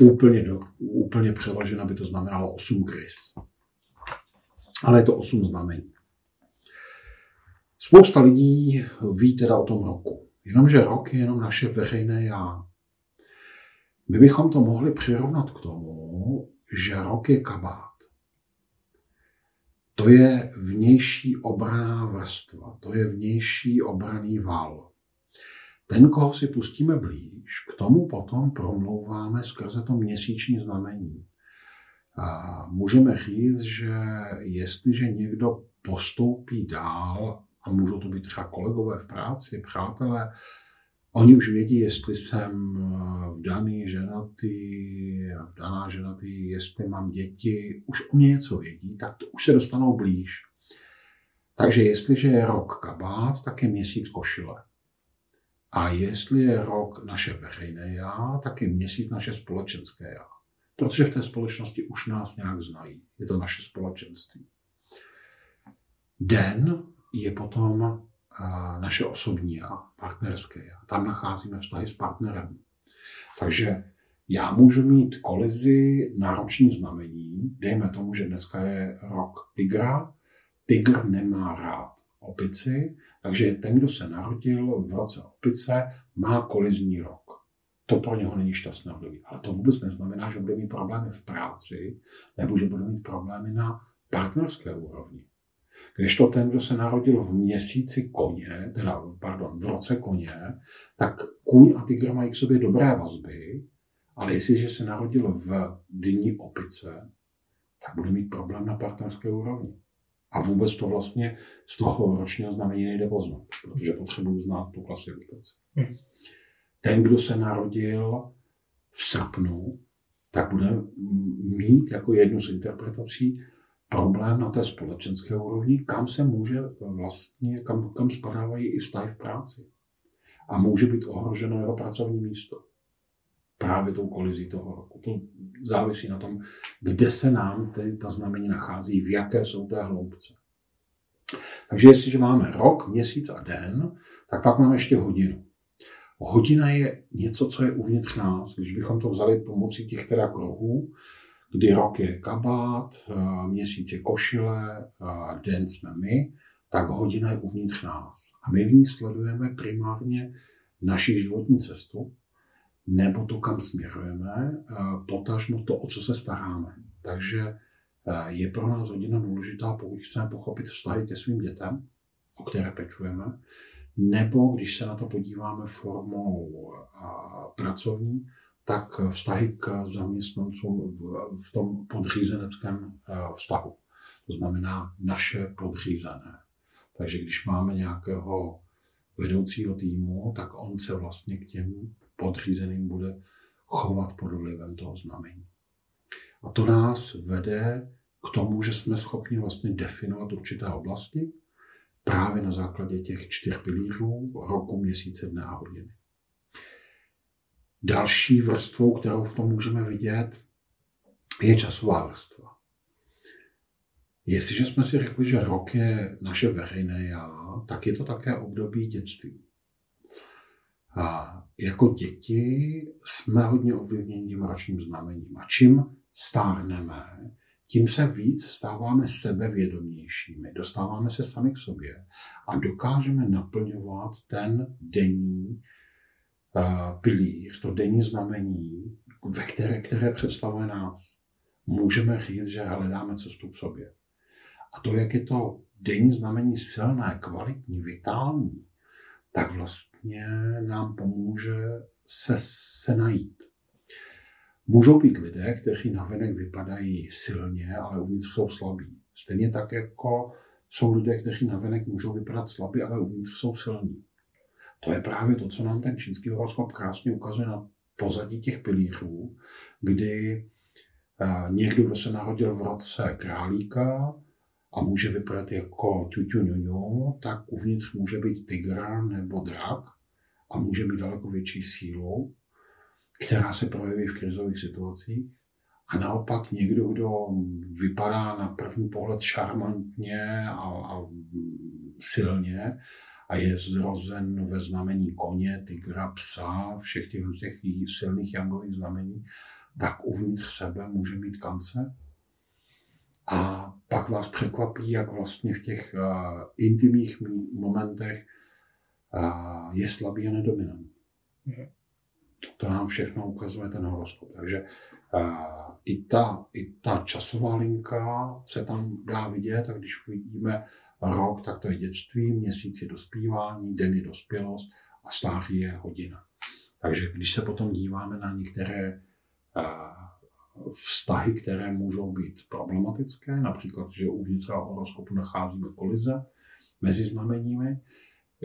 Úplně, do, úplně přeloženo by to znamenalo osm krys. Ale je to osm znamení. Spousta lidí ví teda o tom roku. Jenomže rok je jenom naše veřejné já. My bychom to mohli přirovnat k tomu, že rok je kabát. To je vnější obranná vrstva, to je vnější obranný val. Ten, koho si pustíme blíž, k tomu potom promlouváme skrze to měsíční znamení. A můžeme říct, že jestliže někdo postoupí dál, a můžou to být třeba kolegové v práci, přátelé, oni už vědí, jestli jsem vdaný, ženatý, vdaná, ženatý, jestli mám děti, už o mě něco vědí, tak to už se dostanou blíž. Takže jestliže je rok kabát, tak je měsíc košile. A jestli je rok naše veřejné já, tak je měsíc naše společenské já. Protože v té společnosti už nás nějak znají. Je to naše společenství. Den je potom naše osobní a partnerské. Tam nacházíme vztahy s partnerem. Takže já můžu mít kolizi náročných znamení. Dejme tomu, že dneska je rok tygra. Tygr nemá rád opici, takže ten, kdo se narodil v roce opice, má kolizní rok. To pro něho není šťastné období. Ale to vůbec neznamená, že bude mít problémy v práci nebo že bude mít problémy na partnerské úrovni. Když to ten, kdo se narodil v měsíci koně, teda, pardon, v roce koně, tak kůň a tygr mají k sobě dobré vazby, ale jestliže se narodil v dni opice, tak bude mít problém na partnerské úrovni. A vůbec to vlastně z toho ročního znamení nejde poznat, protože potřebuji znát tu klasifikaci. Ten, kdo se narodil v srpnu, tak bude mít jako jednu z interpretací problém na té společenské úrovni, kam se může vlastně, kam, kam spadávají i vztahy v práci. A může být ohroženo jeho pracovní místo. Právě tou kolizí toho roku. To závisí na tom, kde se nám ty, ta znamení nachází, v jaké jsou té hloubce. Takže jestliže máme rok, měsíc a den, tak pak máme ještě hodinu. Hodina je něco, co je uvnitř nás. Když bychom to vzali pomocí těch teda kruhů, kdy rok je kabát, měsíc je košile, den jsme my, tak hodina je uvnitř nás. A my v ní sledujeme primárně naši životní cestu, nebo to, kam směrujeme, potažmo to, o co se staráme. Takže je pro nás hodina důležitá, pokud chceme pochopit vztahy ke svým dětem, o které pečujeme, nebo když se na to podíváme formou pracovní, tak vztahy k zaměstnancům v, v tom podřízeneckém vztahu. To znamená naše podřízené. Takže když máme nějakého vedoucího týmu, tak on se vlastně k těm podřízeným bude chovat pod vlivem toho znamení. A to nás vede k tomu, že jsme schopni vlastně definovat určité oblasti právě na základě těch čtyř pilířů roku, měsíce, dne a hodiny. Další vrstvou, kterou v tom můžeme vidět, je časová vrstva. Jestliže jsme si řekli, že rok je naše veřejné já, tak je to také období dětství. A jako děti jsme hodně ovlivněni tím ročním znamením. A čím stárneme, tím se víc stáváme sebevědomějšími, dostáváme se sami k sobě a dokážeme naplňovat ten denní pilíř, to denní znamení, ve které, které představuje nás. Můžeme říct, že hledáme cestu k sobě. A to, jak je to denní znamení silné, kvalitní, vitální, tak vlastně nám pomůže se, se najít. Můžou být lidé, kteří navenek vypadají silně, ale uvnitř jsou slabí. Stejně tak, jako jsou lidé, kteří navenek můžou vypadat slabí, ale uvnitř jsou silní. To je právě to, co nám ten čínský horoskop krásně ukazuje na pozadí těch pilířů, kdy někdo, kdo se narodil v roce králíka, a může vypadat jako ťuťuňuňu, tak uvnitř může být tygr nebo drak a může být daleko větší sílou, která se projeví v krizových situacích. A naopak někdo, kdo vypadá na první pohled šarmantně a, a silně a je zrozen ve znamení koně, tygra, psa, všech těch, těch silných jangových znamení, tak uvnitř sebe může mít kancer. A pak vás překvapí, jak vlastně v těch uh, intimních momentech uh, je slabý a nedominantní. To nám všechno ukazuje ten horoskop. Takže uh, i, ta, i ta časová linka se tam dá vidět, a když vidíme rok, tak to je dětství, měsíc je dospívání, den je dospělost a stáří je hodina. Takže když se potom díváme na některé uh, vztahy, které můžou být problematické, například, že uvnitř horoskopu nacházíme kolize mezi znameními,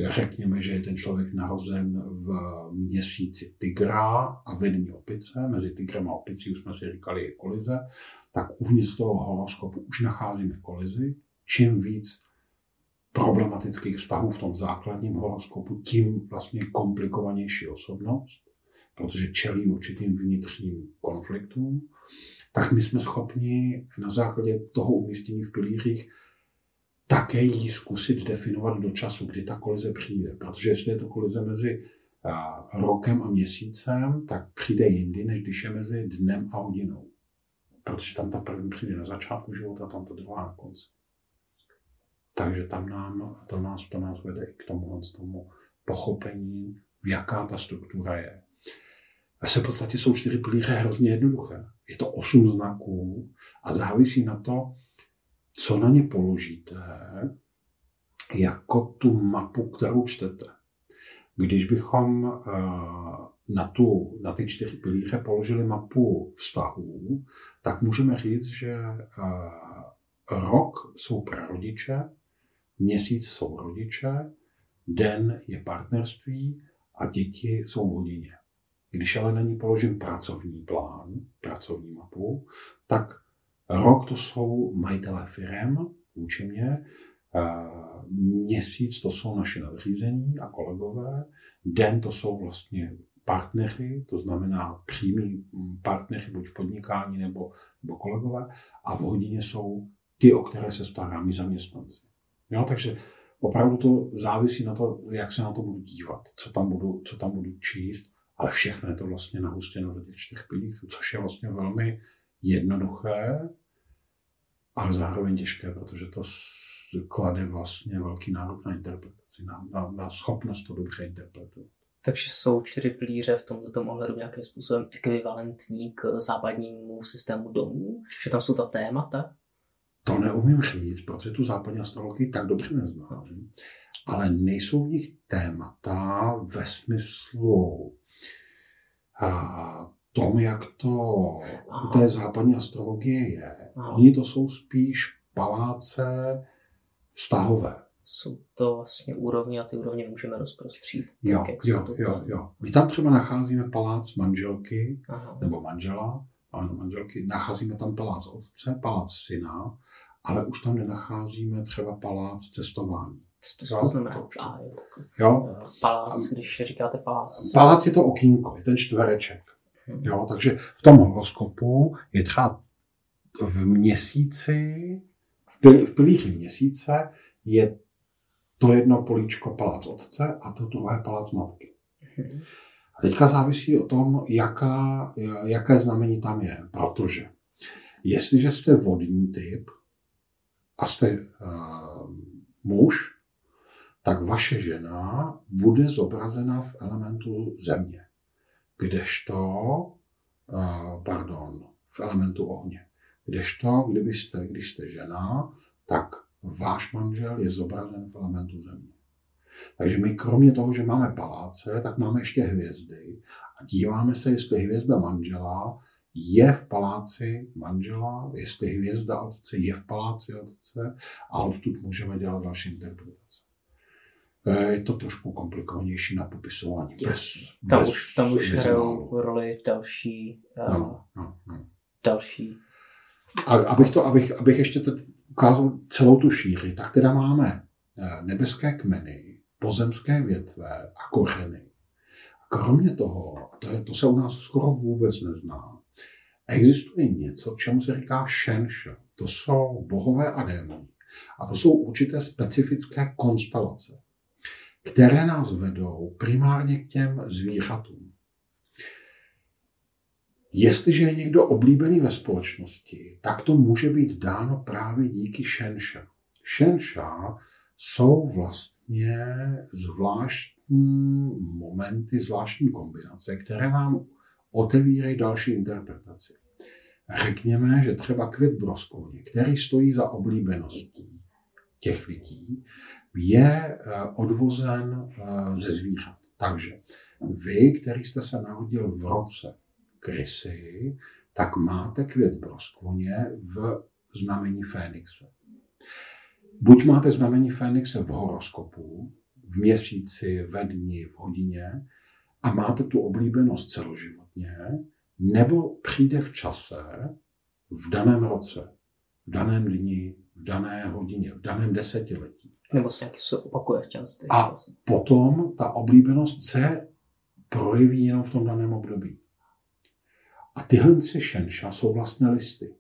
řekněme, že je ten člověk narozen v měsíci tygra a ve dní opice, mezi tygrem a opicí už jsme si říkali je kolize, tak uvnitř toho horoskopu už nacházíme kolizi. Čím víc problematických vztahů v tom základním horoskopu, tím vlastně komplikovanější osobnost, protože čelí určitým vnitřním konfliktům, tak my jsme schopni na základě toho umístění v pilířích také ji zkusit definovat do času, kdy ta kolize přijde. Protože jestli je to kolize mezi rokem a měsícem, tak přijde jindy, než když je mezi dnem a hodinou. Protože tam ta první přijde na začátku života, tam to druhá na konci. Takže tam nám, to, nás, to nás vede i k tomu, k tomu pochopení, jaká ta struktura je. A se v podstatě jsou čtyři pilíře hrozně jednoduché. Je to osm znaků a závisí na to, co na ně položíte, jako tu mapu, kterou čtete. Když bychom na, tu, na ty čtyři pilíře položili mapu vztahů, tak můžeme říct, že rok jsou prarodiče, měsíc jsou rodiče, den je partnerství a děti jsou v hodině. Když ale na ní položím pracovní plán, pracovní mapu, tak rok to jsou majitelé firem, vůči mě, měsíc to jsou naše nadřízení a kolegové, den to jsou vlastně partneři, to znamená přímí partneři, buď podnikání nebo, nebo kolegové, a v hodině jsou ty, o které se stará my zaměstnanci. Jo, takže opravdu to závisí na to, jak se na to budu dívat, co tam budu, co tam budu číst, ale všechno je to vlastně nahustěno do těch čtyř pilířů, což je vlastně velmi jednoduché, ale zároveň těžké, protože to klade vlastně velký nárok na interpretaci, na, na, na schopnost to dobře interpretovat. Takže jsou čtyři pilíře v tomto ohledu nějakým způsobem ekvivalentní k západnímu systému domů? Že tam jsou ta témata? To neumím říct, protože tu západní astrologii tak dobře neznám. Ale nejsou v nich témata ve smyslu a, tom, jak to u té západní astrologie je. Oni to jsou spíš paláce vztahové. Jsou to vlastně úrovně a ty úrovně můžeme rozprostřít. Tak jo, jak jo, jo, jo. My tam třeba nacházíme palác manželky, aha, nebo manžela, ano, manželky, nacházíme tam palác otce, palác syna, ale už tam nenacházíme třeba palác cestování. Co to znamená? A, jo. Palác, a, když říkáte palác. Palác je to okýnko, je ten čtvereček. Jo, takže v tom horoskopu je třeba v měsíci, v pilíři měsíce je to jedno políčko palác otce a to druhé palác matky. A teďka závisí o tom, jaká, jaké znamení tam je, protože jestliže jste vodní typ a jste uh, muž, tak vaše žena bude zobrazena v elementu země. Kdežto, pardon, v elementu ohně. Kdežto, kdybyste, když jste žena, tak váš manžel je zobrazen v elementu země. Takže my kromě toho, že máme paláce, tak máme ještě hvězdy a díváme se, jestli hvězda manžela je v paláci manžela, jestli hvězda otce je v paláci otce a odtud můžeme dělat další interpretace. Je to trošku komplikovanější na popisování. Yes. Tam, už, tam už hrajou roli další... No, no, no. další. A, abych, to, abych, abych ještě ukázal celou tu šíři, tak teda máme nebeské kmeny, pozemské větve a kořeny. A kromě toho, to, je, to se u nás skoro vůbec nezná, existuje něco, čemu se říká šenša. To jsou bohové a démoni. A to jsou určité specifické konstelace, které nás vedou primárně k těm zvířatům. Jestliže je někdo oblíbený ve společnosti, tak to může být dáno právě díky šenša. Šenša jsou vlastně zvláštní momenty, zvláštní kombinace, které nám otevírají další interpretaci. Řekněme, že třeba květ broskvně, který stojí za oblíbeností těch lidí, je odvozen ze zvířat. Takže vy, který jste se narodil v roce krysy, tak máte květ broskvně v znamení Fénixe. Buď máte znamení Fénixe v horoskopu, v měsíci, ve dni, v hodině a máte tu oblíbenost celoživotně, nebo přijde v čase, v daném roce, v daném dni, v dané hodině, v daném desetiletí. Nebo se nějaký se opakuje v čase. A potom ta oblíbenost se projeví jenom v tom daném období. A tyhle šenša jsou vlastně listy.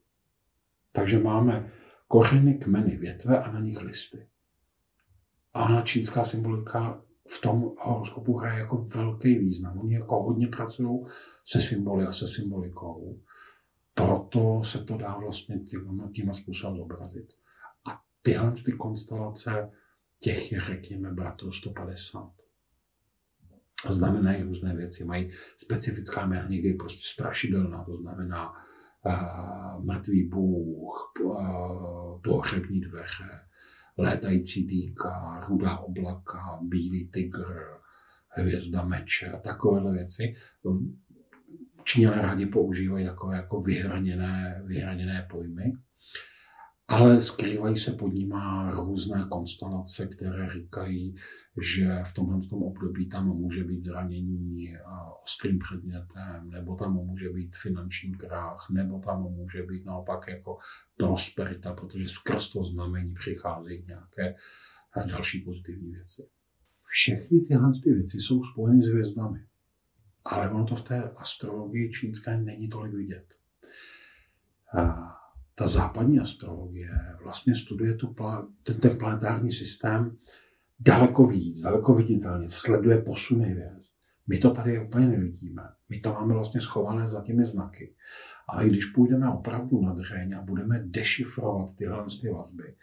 Takže máme kořeny, kmeny, větve a na nich listy. A ona čínská symbolika v tom horoskopu hraje jako velký význam. Oni jako hodně pracují se symboly a se symbolikou. Proto se to dá vlastně tím způsobem zobrazit. A tyhle ty konstelace, těch je, řekněme, bratrů sto padesát. Znamenají různé věci, mají specifická jména, někdy je prostě strašidelná, to znamená uh, mrtvý bůh, uh, pohřební dveře, létající dýka, rudá oblaka, bílý tygr, hvězda meče a takovéhle věci. Číňané rádi používají takové jako vyhraněné, vyhraněné pojmy, ale skrývají se pod nimi různé konstelace, které říkají, že v tomhle tom období tam může být zranění ostrým předmětem, nebo tam může být finanční krách, nebo tam může být naopak jako prosperita, protože skrz to znamení přicházejí nějaké další pozitivní věci. Všechny tyhle ty věci jsou spojeny s hvězdami, ale ono to v té astrologii čínské není tolik vidět. A ta západní astrologie vlastně studuje tu pla- ten, ten planetární systém daleko víc, daleko viditelně, sleduje posuny hvězd. My to tady úplně nevidíme. My to máme vlastně schované za těmi znaky. Ale když půjdeme opravdu na dřeň a budeme dešifrovat tyhle ty vazby,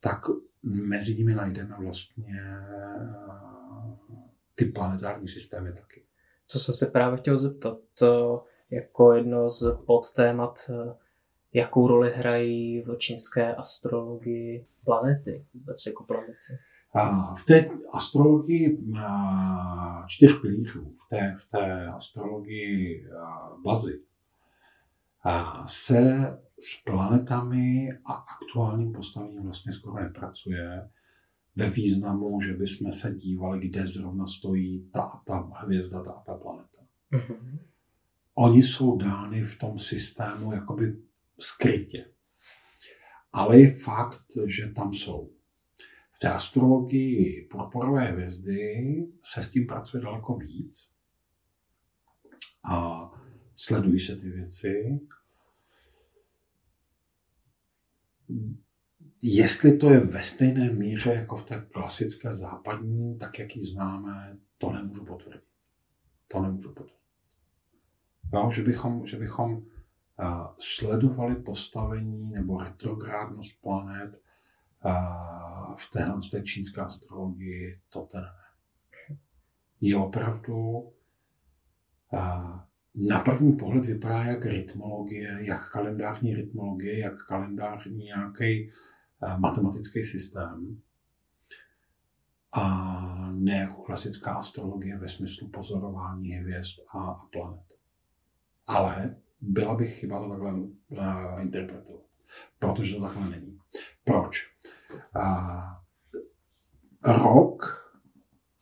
tak mezi nimi najdeme vlastně ty planetární systémy taky. Co jsem se právě chtěl zeptat, to jako jedno z podtémat, jakou roli hrají v čínské astrologii planety, vůbec jako planety? V té astrologii čtyř pilířů, v té, v té astrologii Bazy, se s planetami a aktuálním postavením vlastně skoro nepracuje ve významu, že bychom se dívali, kde zrovna stojí ta a ta hvězda, ta a ta planeta. Mm-hmm. Oni jsou dány v tom systému jakoby skrytě. Ale je fakt, že tam jsou. V té astrologii purpurové hvězdy se s tím pracuje daleko víc. A sledují se ty věci. Jestli to je ve stejné míře jako v té klasické západní, tak jak ji známe, to nemůžu potvrdit. To nemůžu potvrdit. No, že bychom, že bychom sledovali postavení nebo retrográdnost planet v téhle té čínské astrologii, to teda ne. Je opravdu, na první pohled vypadá jak rytmologie, jak kalendární rytmologie, jak kalendární nějaký matematický systém a ne jako klasická astrologie ve smyslu pozorování hvězd a planet. Ale byla bych chyba to takhle uh, interpretovat, protože to takhle není. Proč? Uh, rok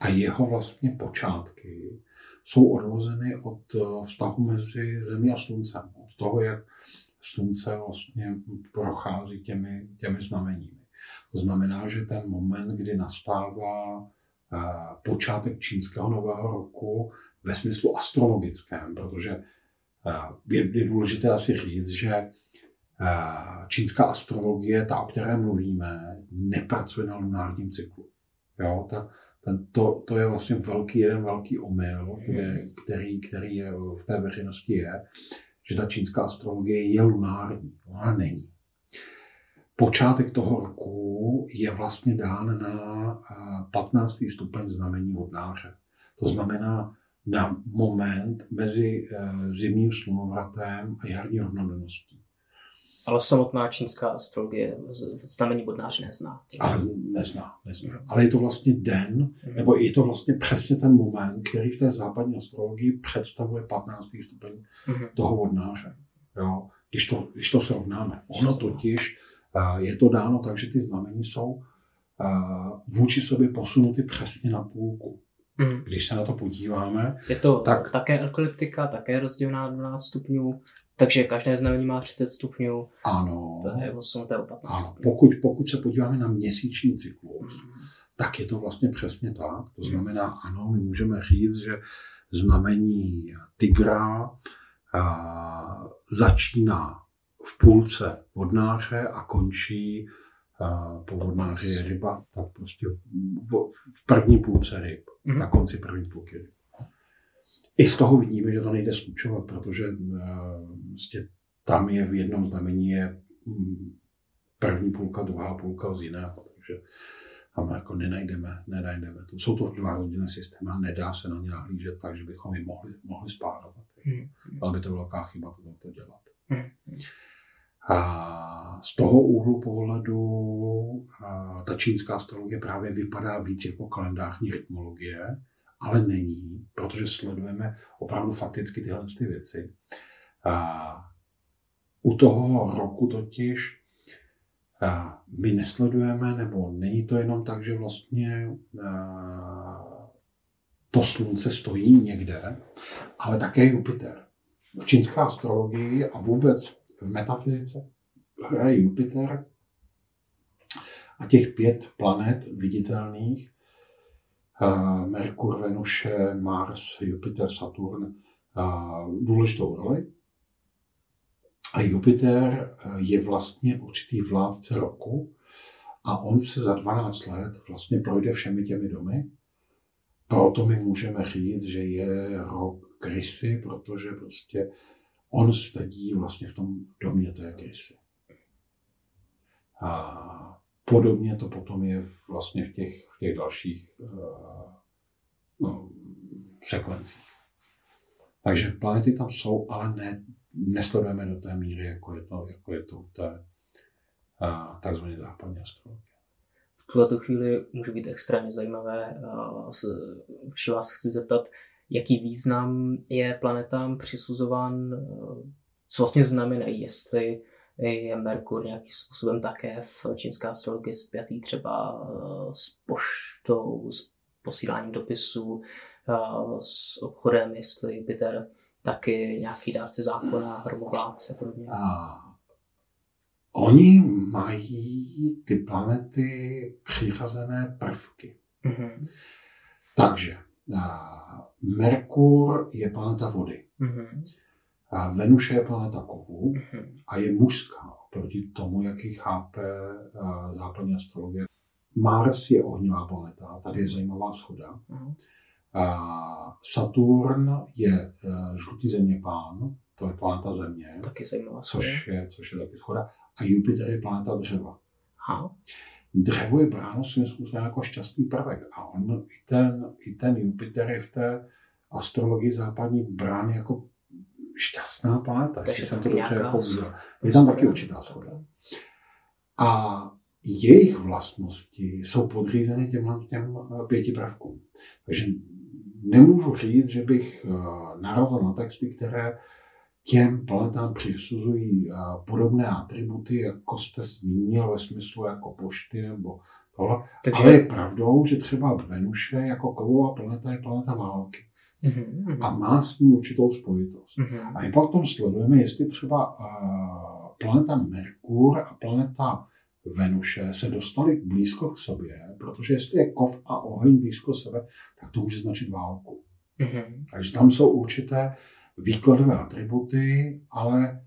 a jeho vlastně počátky jsou odvozeny od uh, vztahu mezi Zemí a Sluncem, od toho, jak slunce vlastně prochází těmi, těmi znameními. To znamená, že ten moment, kdy nastává počátek čínského nového roku ve smyslu astrologickém, protože je, je důležité asi říct, že čínská astrologie, ta, o které mluvíme, nepracuje na lunárním cyklu. Jo, ta, ten, to, to je vlastně velký, jeden velký omyl, kde, který, který je, v té veřejnosti je, že ta čínská astrologie je lunární. Ona není. Počátek toho roku je vlastně dán na patnáctý stupeň znamení vodnáře. To znamená na moment mezi zimním slunovratem a jarní rovnomenností. Ale samotná čínská astrologie znamení vodnáře nezná. Ale nezná, nezná. Ale je to vlastně den, nebo je to vlastně přesně ten moment, který v té západní astrologii představuje patnáctý stupeň toho vodnáře. Jo? Když to, když to srovnáme. Ono totiž je to dáno tak, že ty znamení jsou vůči sobě posunuty přesně na půlku. Mm. Když se na to podíváme. Je to tak, také ekliptika, také rozdělená na dvanáct stupňů, takže každé znamení má třicet stupňů. Ano. To je posunuté o patnáct stupňů. Pokud, pokud se podíváme na měsíční cyklus, mm. tak je to vlastně přesně tak. To znamená, ano, my můžeme říct, že znamení tygra a, začíná v půlce vodnáře a končí uh, po vodnáři je ryba, tak prostě v, v první půlce ryb, mm-hmm. na konci první půlky ryb. I z toho vidíme, že to nejde slučovat, protože uh, vlastně tam je v jednom znamení je první půlka, druhá půlka z jiného, takže tam jako nenajdeme, nenajdeme. To jsou to dva rozdílné systémy a nedá se na ně nahlížet tak, že bychom je mohli, mohli spárovat. Mm-hmm. Ale by to velká chyba to, to dělat. Mm-hmm. A z toho úhlu pohledu ta čínská astrologie právě vypadá víc jako kalendářní rytmologie, ale není, protože sledujeme opravdu fakticky tyhle ty věci. A u toho roku totiž my nesledujeme, nebo není to jenom tak, že vlastně to slunce stojí někde, ale také Jupiter. V čínské astrologii a vůbec v metafyzice hraje Jupiter a těch pět planet viditelných, Merkur, Venuše, Mars, Jupiter, Saturn, důležitou roli. A Jupiter je vlastně určitý vládce roku a on se za dvanáct let vlastně projde všemi těmi domy. Proto my můžeme říct, že je rok krysy, protože prostě on sedí vlastně v tom domě té krysy. A podobně to potom je vlastně v těch, v těch dalších no, sekvencích. Takže planety tam jsou, ale ne, nesledujeme do té míry, jako je to, jako je to u té takzvané západní astrologie. V tuto chvíli může být extrémně zajímavé, když vás chci zeptat, jaký význam je planetám přisuzován, co vlastně znamenají, jestli je Merkur nějakým způsobem také v čínské astrologii spjatý třeba s poštou, s posíláním dopisů, s obchodem, jestli Jupiter taky nějaký dárce zákona, hromovládce a podobně. Oni mají ty planety přiřazené prvky. Mm-hmm. Takže Merkur je planeta vody, mm-hmm. a Venuše je planeta kovů, mm-hmm. a je mužská oproti tomu, jak ji chápe západní astrologie. Mars je ohnivá planeta, tady je zajímavá shoda. Mm-hmm. A Saturn je žlutý zeměpán, to je planeta Země, taky zajímavá což, je, což je taky shoda. A Jupiter je planeta dřeva. Aha. Dřevo je bráno svým způsobem jako šťastný prvek a on i ten, i ten Jupiter je v té astrologii západní brán jako šťastná planeta. Jestli jsem to dobře jako viděl. Je tam taky určitá shoda. A jejich vlastnosti jsou podřízeny těmhle těm pěti prvkům. Takže nemůžu říct, že bych narazil na texty, které těm planetám přisuzují podobné atributy, jako jste zmínil ve smyslu jako pošty nebo tohle. Takže ale je pravdou, že třeba Venuše jako kovová planeta je planeta války. mm-hmm. a má s tím určitou spojitost. Mm-hmm. A my potom sledujeme, jestli třeba uh, planeta Merkur a planeta Venuše se dostaly blízko k sobě, protože jestli je kov a oheň blízko sebe, tak to může značit válku. Mm-hmm. Takže tam jsou určité výkladové atributy, ale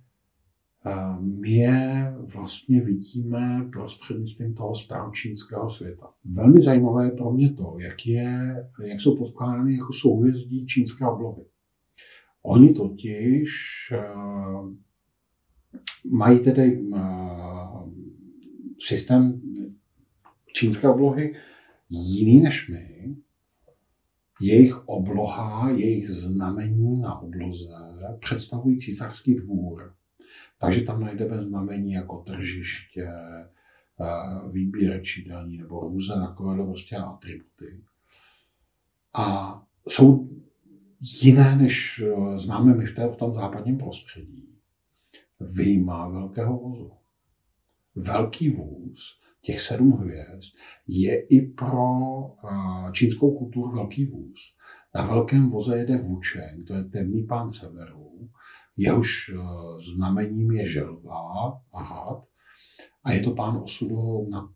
my je vlastně vidíme prostřednictvím toho staročínského světa. Velmi zajímavé je pro mě to, jak, je, jak jsou poskládány jako souhvězdí čínské oblohy. Oni totiž uh, mají tedy uh, systém čínské oblohy jiný než my. Jejich obloha, jejich znamení na obloze představují císařský dvůr. Takže tam najdeme znamení jako tržiště, výběr čídelní nebo různé takové prostě atributy. A jsou jiné, než známe my v, té, v tom západním prostředí. Vyjímá velkého vozu. Velký vůz, těch sedm hvězd, je i pro čínskou kulturu velký vůz. Na velkém voze jede Wučeň, to je temný pán severu. Jehož znamením je želva a had a je to pán osudu nad,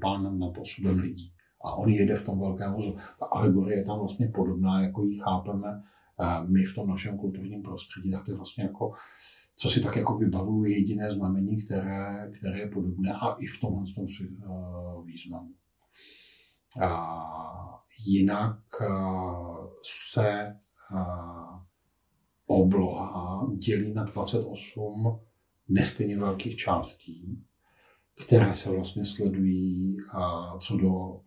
pán nad osudem lidí. A on jede v tom velkém vozu. Ta alegorie je tam vlastně podobná, jako ji chápeme my v tom našem kulturním prostředí. Tak to je vlastně jako, co si tak jako vybavuju, jediné znamení, které, které je podobné a i v tomhle tom významu. A jinak se obloha dělí na dvacet osm nestejně velkých částí, které se vlastně sledují a co do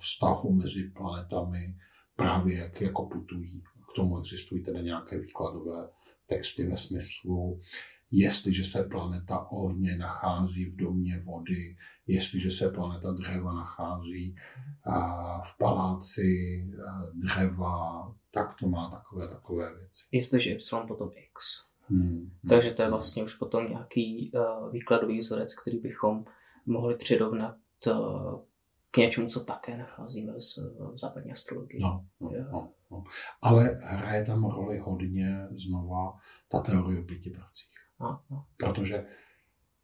vztahu mezi planetami, právě jak jako putují. K tomu existují tedy nějaké výkladové texty ve smyslu, jestliže se planeta ohně nachází v domě vody, jestliže se planeta dřeva nachází v paláci dřeva, tak to má takové takové věci. Jestliže Y, potom X. Hmm. Takže to je vlastně už potom nějaký uh, výkladový vzorec, který bychom mohli přirovnat uh, k něčemu, co také nacházíme z, v západní astrologii. No, no, no, no. Ale hraje tam roli hodně znova ta teorie o pěti prvcích. No, no. Protože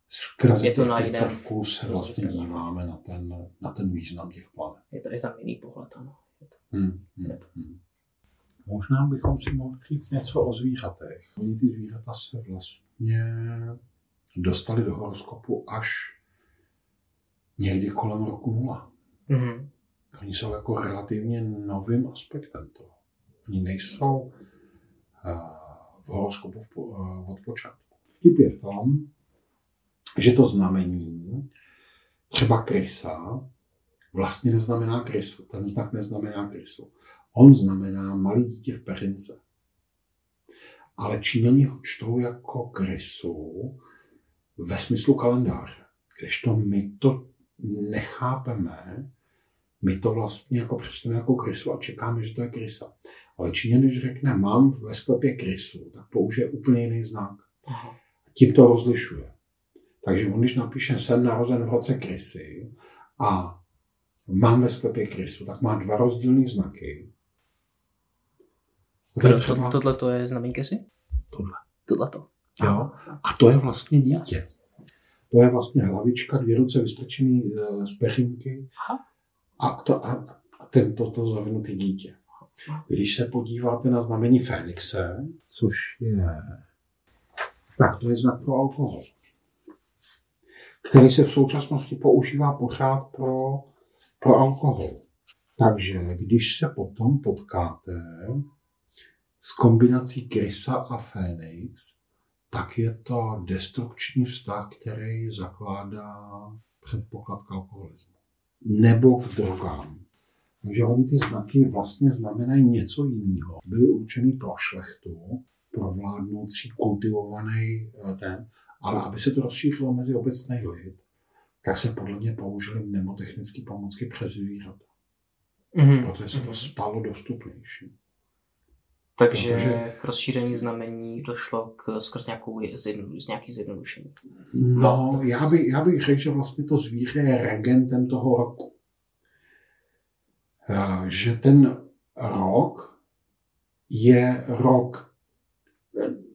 skrze těch prvků se vlastně díváme na ten, na ten význam těch planet. Je, to, je tam jiný pohled, ano. Je to, hmm, je to. Hmm. Možná bychom si mohli říct něco o zvířatech. Oni ty zvířata se vlastně dostali do horoskopu až někdy kolem roku nula. Mm-hmm. Oni jsou jako relativně novým aspektem toho. Oni nejsou uh, v horoskopu v, uh, od počátku. Vtip je v tom, že to znamení třeba krysa vlastně neznamená krysu. Ten znak neznamená krysu. On znamená malé dítě v peřince. Ale Číňani ho čtou jako krysu ve smyslu kalendáře. Kdežto my to nechápeme, my to vlastně jako přečteme jako krysu a čekáme, že to je krysa. Ale Číňan, když řekne mám ve sklepě krysu, tak použije úplně jiný znak. Aha. Tím to rozlišuje. Takže on, když napíše jsem narozen v roce krysy a mám ve sklepě krysu, tak má dva rozdílné znaky. To to, třeba... Tohle to je znamení krysy? Tohle. Tohle to. Jo. A to je vlastně dítě. Yes. To je vlastně hlavička, dvě ruce vystrčené z peřinky a, to, a tento to zavinutý dítě. Když se podíváte na znamení Fénixe, což je... Tak to je znak pro alkohol, který se v současnosti používá pořád pro pro alkohol. Takže když se potom potkáte s kombinací krysa a fénix, tak je to destrukční vztah, který zakládá předpoklad k alkoholismu. Nebo k drogám. Takže oni ty znaky vlastně znamenají něco jiného. Byly určeny pro šlechtu, pro vládnoucí, kultivovaný ten, ale aby se to rozšířilo mezi obecný lid, tak se podle mě použili mnemotechnické pomůcky přes zvířata. Mm-hmm. Protože se to stalo dostupnější. Takže protože... k rozšíření znamení došlo k, skrz nějakou zjednu, z nějaký zjednodušení. No, no já, by, já bych řekl, že vlastně to zvíře je regentem toho roku. Že ten rok je rok,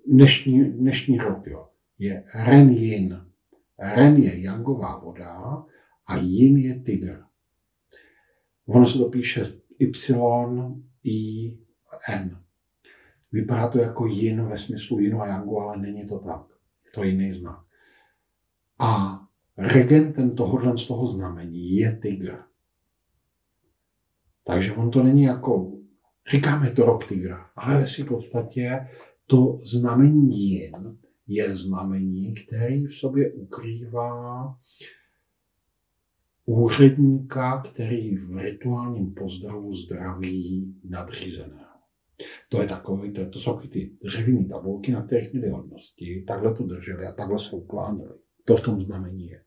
dnešní, dnešní rok, jo, je Ren Yin. Ren je jangová voda a Yin je tygr. Ono se to píše Y I N. Vypadá to jako Yin ve smyslu Yinu a Yangu, ale není to tak. Je to jiný znak. A regentem tohohle z toho znamení je tygr. Takže on to není jako, říkáme to rok tygra, ale ve své podstatě to znamení Yin je znamení, který v sobě ukrývá úředníka, který v rituálním pozdravu zdraví nadřízeného. To je takový, to, to jsou ty dřevěné tabulky, na kterých měli hodnosti, takhle to drželi a takhle se uklánili. To v tom znamení je.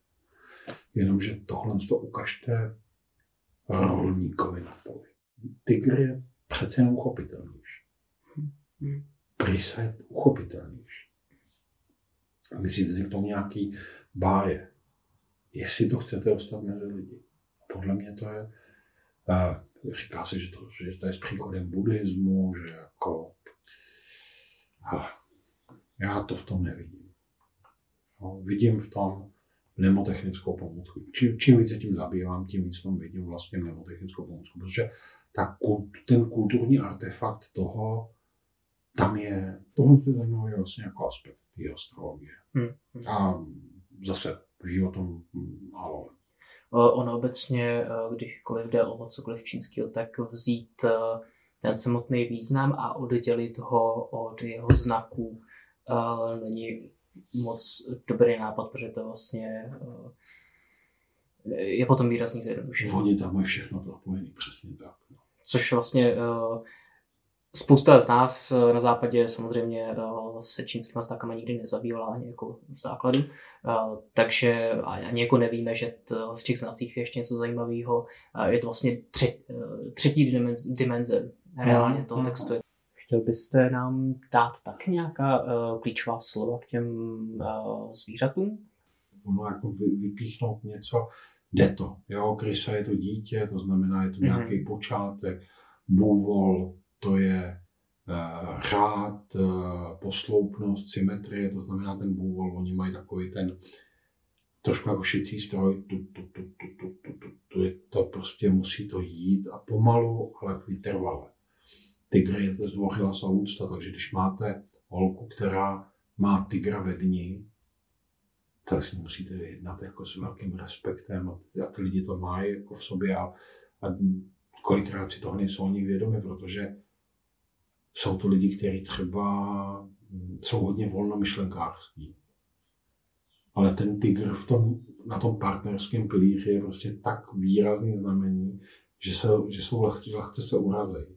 Jenomže tohle to ukažte rolníkovi na poli. Tygr je přece jen uchopitelnější. Krysa je uchopitelnější. A myslíte si k tomu nějaký báje. Jestli to chcete dostat mezi lidi. Podle mě to je, říká se, že to, že to je s příchodem buddhismu, že jako, ale já to v tom nevidím. No, vidím v tom mnemotechnickou pomůcku. Čím, čím více tím zabývám, tím víc tom vidím vlastně mnemotechnickou pomůcku, protože ta, ten kulturní artefakt toho, tam je, tohle je zajímavý vlastně jako aspekt té astrologie. Hmm. A zase ví o tom málo. Ono obecně, kdyžkoliv jde o cokoliv čínského, tak vzít ten samotný význam a oddělit ho od jeho znaků není moc dobrý nápad, protože to vlastně je potom výrazně zjednodušené. Oni tam mají všechno propojené, přesně tak. Což vlastně spousta z nás na západě samozřejmě se čínskými znakama nikdy nezabývala ani jako v základu, takže ani jako nevíme, že v těch znacích je ještě něco zajímavého. Je to vlastně třetí, třetí dimenze, dimenze reálně toho textu. Chtěl byste nám dát tak nějaká uh, klíčová slova k těm uh, zvířatům? Ono jako vypíchnout něco, jde to. Jo, krysa je to dítě, to znamená, je to nějaký mm-hmm. počátek. Bůvol, to je uh, řád, uh, posloupnost, symetrie, to znamená ten bůvol. Oni mají takový ten trošku jako šicí stroj, tu, tu, tu, tu, tu, tu, tu, tu, to prostě musí to jít a pomalu, ale vytrvale. Tygr je to zdvořilost a úcta, takže když máte holku, která má tygra ve dni, tak si musíte jednat jako s velkým respektem a ty lidi to mají jako v sobě a, a kolikrát si toho nejsou oni vědomi, protože jsou to lidi, kteří třeba jsou hodně volnomyšlenkářský. Ale ten tygr v tom, na tom partnerském pilíři je prostě tak výrazný znamení, že, se, že jsou lehce, lehce se urazejí.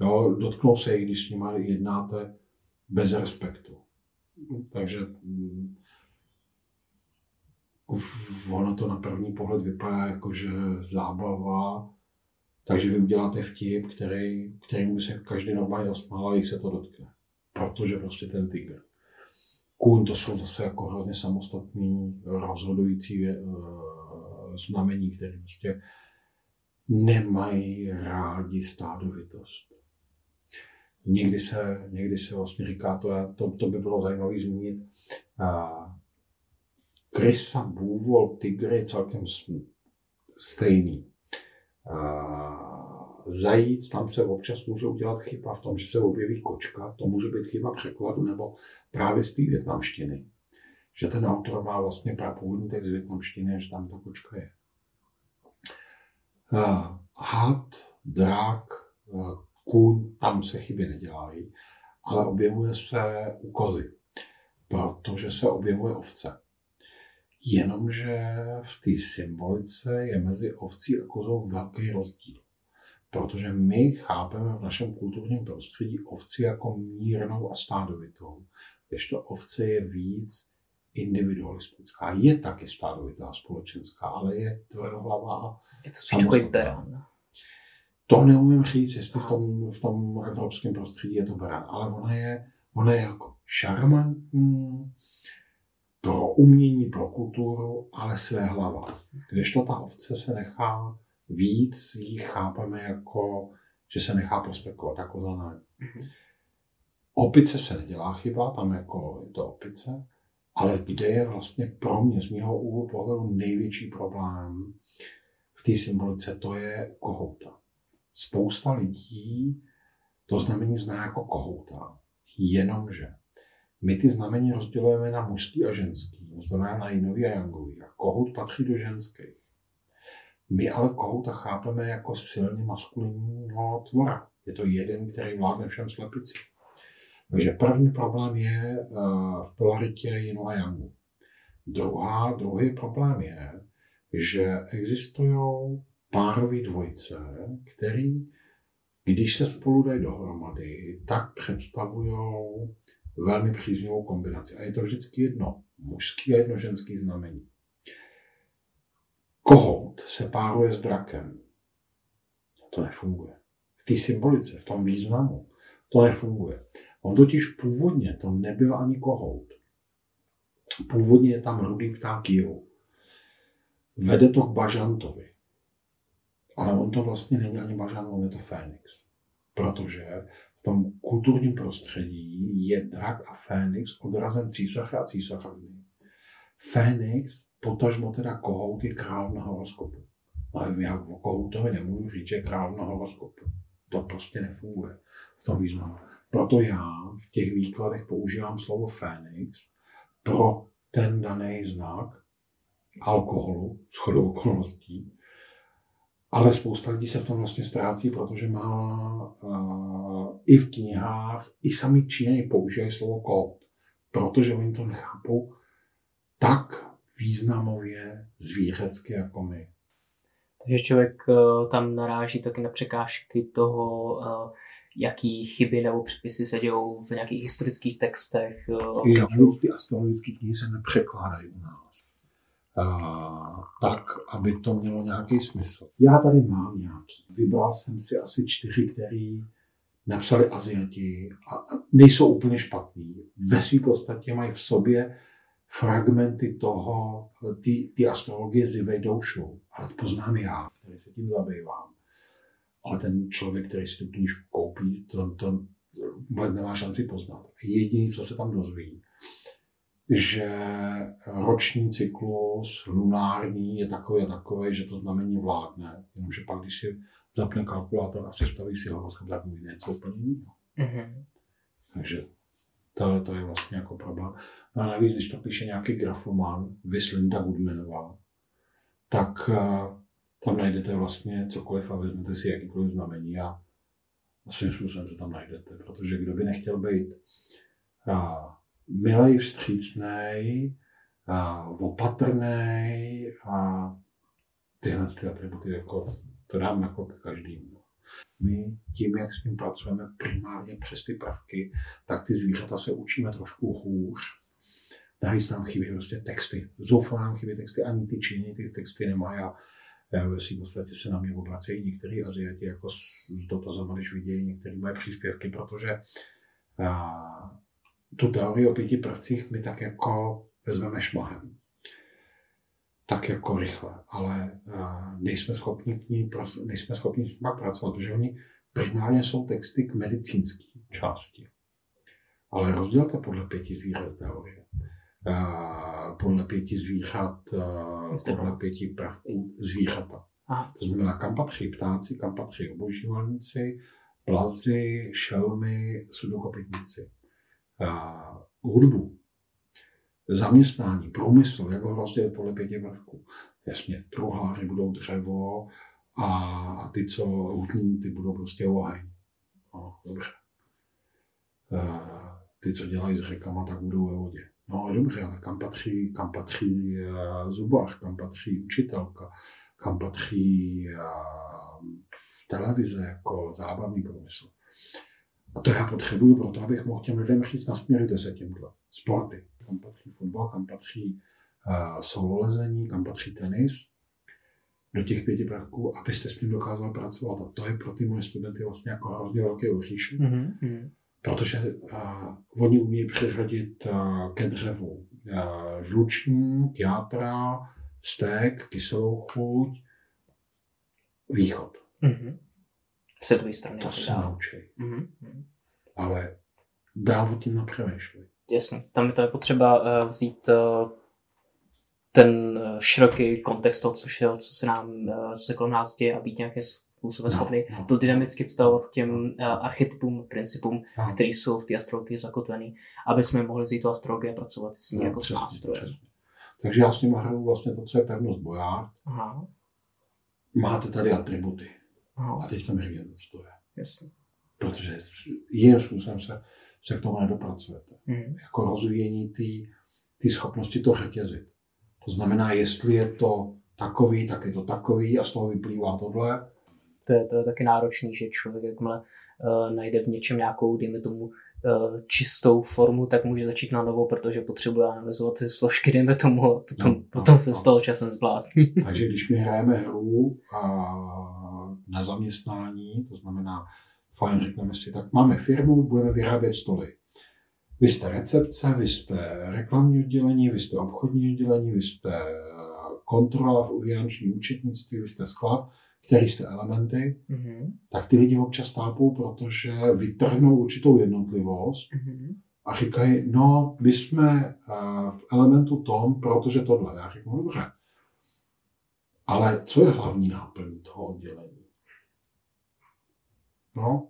Jo, dotknou se i, když s nimi jednáte bez respektu. Takže ono to na první pohled vypadá jako, že zábava, takže vy uděláte vtip, který, kterým by se každý normálně zasmál, ale jich se to dotkne. Protože prostě ten tygr. Kůň, to jsou zase jako hrozně samostatný, rozhodující uh, znamení, které prostě nemají rádi stádovitost. Někdy se, někdy se vlastně říká, to, to, to by bylo zajímavé zmínit. Krysa, bůvol, tygr je celkem stejný. Zajíc, tam se občas může udělat chyba v tom, že se objeví kočka, to může být chyba překladu nebo právě z té vietnamštiny. Že ten autor má vlastně prapůvodní text z vietnamštiny, že tam ta kočka je. Had, drák, kůň, tam se chyby nedělají, ale objevuje se u kozy, protože se objevuje ovce. Jenomže v té symbolice je mezi ovcí a kozou velký rozdíl, protože my chápeme v našem kulturním prostředí ovci jako mírnou a stádovitou, kdežto ovce je víc individualistická. Je taky stádovitá společenská, ale je tvrdohlavá a samostatná. To neumím říct, jestli v tom, v tom evropském prostředí je to beran, ale ona je, ona je jako šarmantní pro umění, pro kulturu, ale své hlava. Kdežto ta ovce se nechá víc, ji chápeme jako, že se nechá prospekovat jako zelená. Mm-hmm. Opice se nedělá chyba, tam jako je to opice, ale kde je vlastně pro mě z mého úhlu pohledu největší problém v té symbolice, to je kohouta. Spousta lidí to znamení zná jako kohouta, jenomže my ty znamení rozdělujeme na mužský a ženský, to znamená na jinový a jangový. A kohout patří do ženských. My ale kohouta chápeme jako silně maskulinního tvora. Je to jeden, který vládne všem slepici. Takže první problém je v polaritě jinu a jangu. Druhá, druhý problém je, že existují párový dvojice, který, když se spolu dají dohromady, tak představují velmi příznivou kombinaci. A je to vždycky jedno mužský a jedno ženský znamení. Kohout se páruje s drakem. To nefunguje. V té symbolice, v tom významu, to nefunguje. On totiž původně to nebyl ani kohout. Původně je tam rudý pták jihu. Vede to k bažantovi. Ale on to vlastně není ani bažant, on je to fénix. Protože v tom kulturním prostředí je drak a fénix odrazem císaře a císařovny. Fénix, potažmo teda kohout, je král na horoskopu. Ale já o kohoutovi nemůžu říct, že je král na horoskopu. To prostě nefunguje v tom významu. Proto já v těch výkladech používám slovo fénix pro ten daný znak alkoholu, shodou okolností. Ale spousta lidí se v tom vlastně ztrácí, protože má uh, i v knihách, i sami Číňané používají slovo kohout, protože oni to nechápou tak významově zvířecky jako my. Takže člověk uh, tam naráží taky na překážky toho, uh, jaký chyby nebo přepisy se dějou v nějakých historických textech. Uh, Já vůbec ty astrologické knihy se nepřekládají u nás. Uh, tak, aby to mělo nějaký smysl. Já tady mám nějaký. Vybral jsem si asi čtyři, který napsali Asiati a nejsou úplně špatný. Ve své podstatě mají v sobě fragmenty toho, ty, ty astrologie Zi Wei Dou Shu, ale to poznám já, který se tím zabývám. Ale ten člověk, který si tu knížku koupí, to, to vůbec nemá šanci poznat. Jediné, co se tam dozví, že roční cyklus lunární je takový a takový, že to znamení vládne. Jenomže pak, když si zapne kalkulátor a sestaví si horoskop, tak mu jde něco úplně jiného. Mm-hmm. Takže to, to je vlastně jako problém. No a navíc, když to píše nějaký grafoman, vys Linda Woodmanová, tak tam najdete vlastně cokoliv a vezmete si jakýkoliv znamení a svým způsobem se tam najdete, protože kdo by nechtěl být a milej, vstřícnej, a opatrnej a tyhle ty atributy, jako, to dám jako k každému. My tím, jak s tím pracujeme primárně přes ty prvky, tak ty zvířata se učíme trošku hůř. Navíc nám chybí prostě texty. Zoufale nám chybí texty, ani ty Číny ty texty nemají. A v podstatě se na mě obracejí některý Asiati jako s dotazem, když vidějí některé moje příspěvky, protože a, tu teorii o pěti prvcích my tak jako vezmeme šmahem. Tak jako rychle, ale uh, nejsme schopni k ní pros- nejsme schopni s nimi pracovat, protože oni primárně jsou texty k medicínské části. Ale rozdělte podle pěti zvířat teorie. Uh, podle pěti zvířat, uh, podle pěti prvků zvířata. Aha. To znamená, kam patří ptáci, kam patří obojživelníci, plazy, šelmy, sudokopitníci. Uh, hudbu, zaměstnání, průmysl, jak ho rozdělit podle pěti prvků. Jasně, truhláři budou dřevo a, a ty, co hutní, ty budou prostě oheň. No, dobře. Uh, ty, co dělají s řekama, tak budou ve vodě. No, dobře, ale kam patří, kam patří uh, zubař, kam patří učitelka, kam patří uh, televize jako zábavný průmysl. A to já potřebuju proto, abych mohl těm lidem říct, nasměrujte se tímhle. Sporty. Kam patří fotbal, kam patří uh, sololezení, kam patří tenis. Do těch pěti prvků, abyste s tím dokázal pracovat. A to je pro ty moje studenty vlastně jako hrozně velký oříšek. Mm-hmm. Protože uh, oni umějí přiřadit uh, ke dřevu uh, žlučník, játra, vztek, kyselou chuť, východ. Mm-hmm. světové strany. To se naučí. Mm-hmm. Ale dál o tím nepřemýšlej. Jasně, tam je to potřeba vzít ten široký kontext toho, což je, co se nám, co se kolem nás děje, a být nějaké způsobem no, schopný no. to dynamicky vztahovat k těm archetypům, principům, no. které jsou v té astrologii zakotvený, aby jsme mohli vzít tu astrologii a pracovat s ní no, jako přesně, s nástrojem. Přesně. Takže já s ním hraju vlastně to, co je pevnost bojář. Máte tady atributy. Aha. A teďka mi říkáte, co to je. Jasně. Protože jiným způsobem se, se k tomu nedopracujete. Mm. Jako rozvíjení té schopnosti to řetězit. To znamená, jestli je to takový, tak je to takový a z toho vyplývá tohle. To je, to je taky náročný, že člověk, jakmile uh, najde v něčem nějakou, dejme tomu, čistou formu, tak může začít na novo, protože potřebuje analyzovat ty složky, dejme tomu, a potom, no, potom no, se no. z toho časem zblázní. Takže když my hrajeme hru a na zaměstnání, to znamená, fajn, řekneme si, tak máme firmu, budeme vyrábět stoly. Vy jste recepce, vy jste reklamní oddělení, vy jste obchodní oddělení, vy jste kontrola v finanční účetnictví, vy jste sklad, který jste elementy, mm-hmm. tak ty lidi občas tápou, protože vytrhnou určitou jednotlivost mm-hmm. a říkají, no, my jsme v elementu tom, protože tohle. Já říkám, dobře. Ale co je hlavní náplň toho oddělení? No,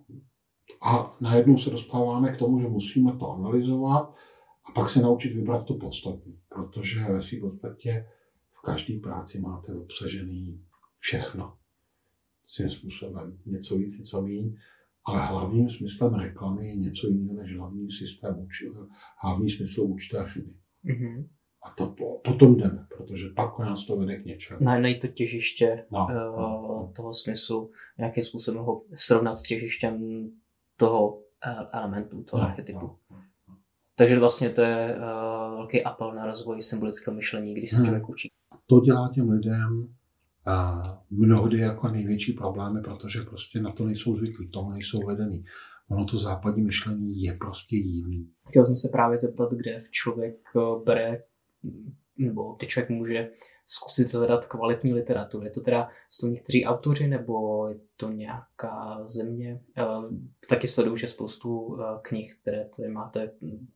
a najednou se dostáváme k tomu, že musíme to analyzovat a pak se naučit vybrat to podstatné, protože ve své podstatě v každé práci máte obsažený všechno. Svým způsobem něco víc, něco míň, ale hlavním smyslem reklamy je něco jiného než hlavní systém, hlavní smysl účtařiny. Mm-hmm. A to po, potom jdeme, protože pak nás to vede k něčemu. Najít to těžiště no, uh, no, no. toho smyslu, nějakým způsobem ho srovnat s těžištěm toho elementu, toho no, archetypu. No, no. Takže vlastně to je uh, velký apel na rozvoj symbolického myšlení, když se hmm. člověk učí. To dělá těm lidem a mnohdy jako největší problémy, protože prostě na to nejsou zvyklí, tomu nejsou vedený. Ono to západní myšlení je prostě jiný. Chtěl jsem se právě zeptat, kde v člověk bere, nebo kde člověk může zkusit hledat kvalitní literaturu. Je to teda jsou někteří autoři, nebo je to nějaká země? Taky sleduju, že spoustu knih, které tady máte,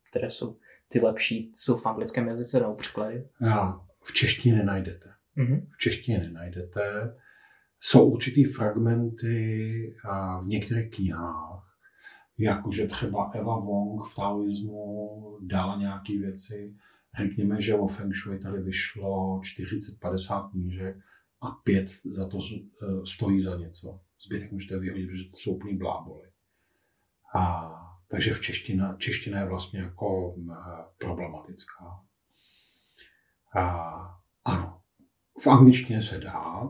které jsou ty lepší, jsou v anglickém jazyce, nebo překlady? Já, v češtině nenajdete. V češtině nenajdete. Jsou určitý fragmenty v některých knihách, jakože třeba Eva Wong v taoismu dala nějaké věci. Řekněme, že o Feng Shui tady vyšlo čtyřicet padesát knížek a pět za to stojí za něco. Zbytek můžete vyhodit, protože to jsou úplný bláboli. A, takže v čeština, čeština je vlastně jako problematická. A, ano. V angličtině se dá,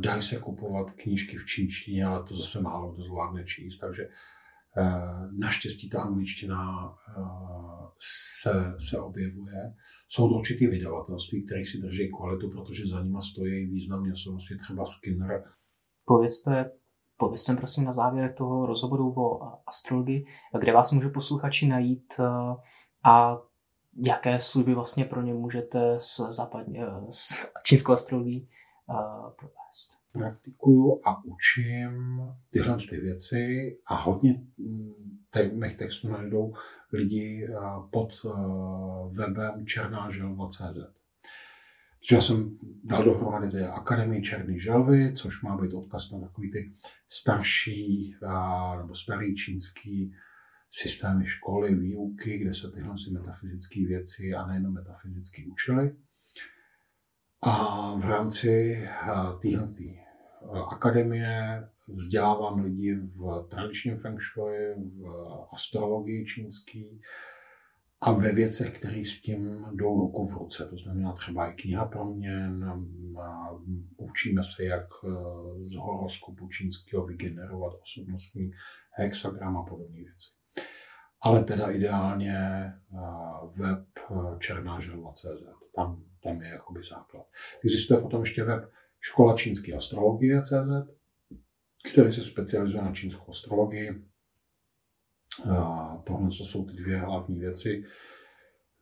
dají se kupovat knížky v čínštině, ale to zase málo kdo zvládne číst, takže naštěstí ta angličtina se, se objevuje. Jsou to určitý vydavatelství, které si drží kvalitu, protože za nima stojí významně osobnosti, třeba Skinner. Povězte, povězte prosím na závěr toho rozhovoru o astrologii, kde vás můžu posluchači najít a jaké služby vlastně pro ně můžete s, západně, s čínskou astrologií uh, provést? Praktikuju a učím tyhle ty věci a hodně těch mých textů najdou lidi pod webem Černá želva tečka cé zet. Já jsem dal dohromady té Akademii Černé želvy, což má být odkaz na takový ty starší nebo starý čínský systémy školy, výuky, kde se tyhle metafyzické věci a nejenom metafyzicky učili. A v rámci téhle akademie vzdělávám lidi v tradičním feng shui, v astrologii čínský a ve věcech, které s tím jdou ruku v ruce. To znamená třeba i kniha proměn, učíme se, jak z horoskopu čínského vygenerovat osobnostní hexagram a podobné věci. Ale teda ideálně web černá želva tečka cé zet, tam, tam je jakoby základ. Existuje potom ještě web škola čínské astrologie tečka cé zet, který se specializuje na čínskou astrologii. Tohle jsou ty dvě hlavní věci.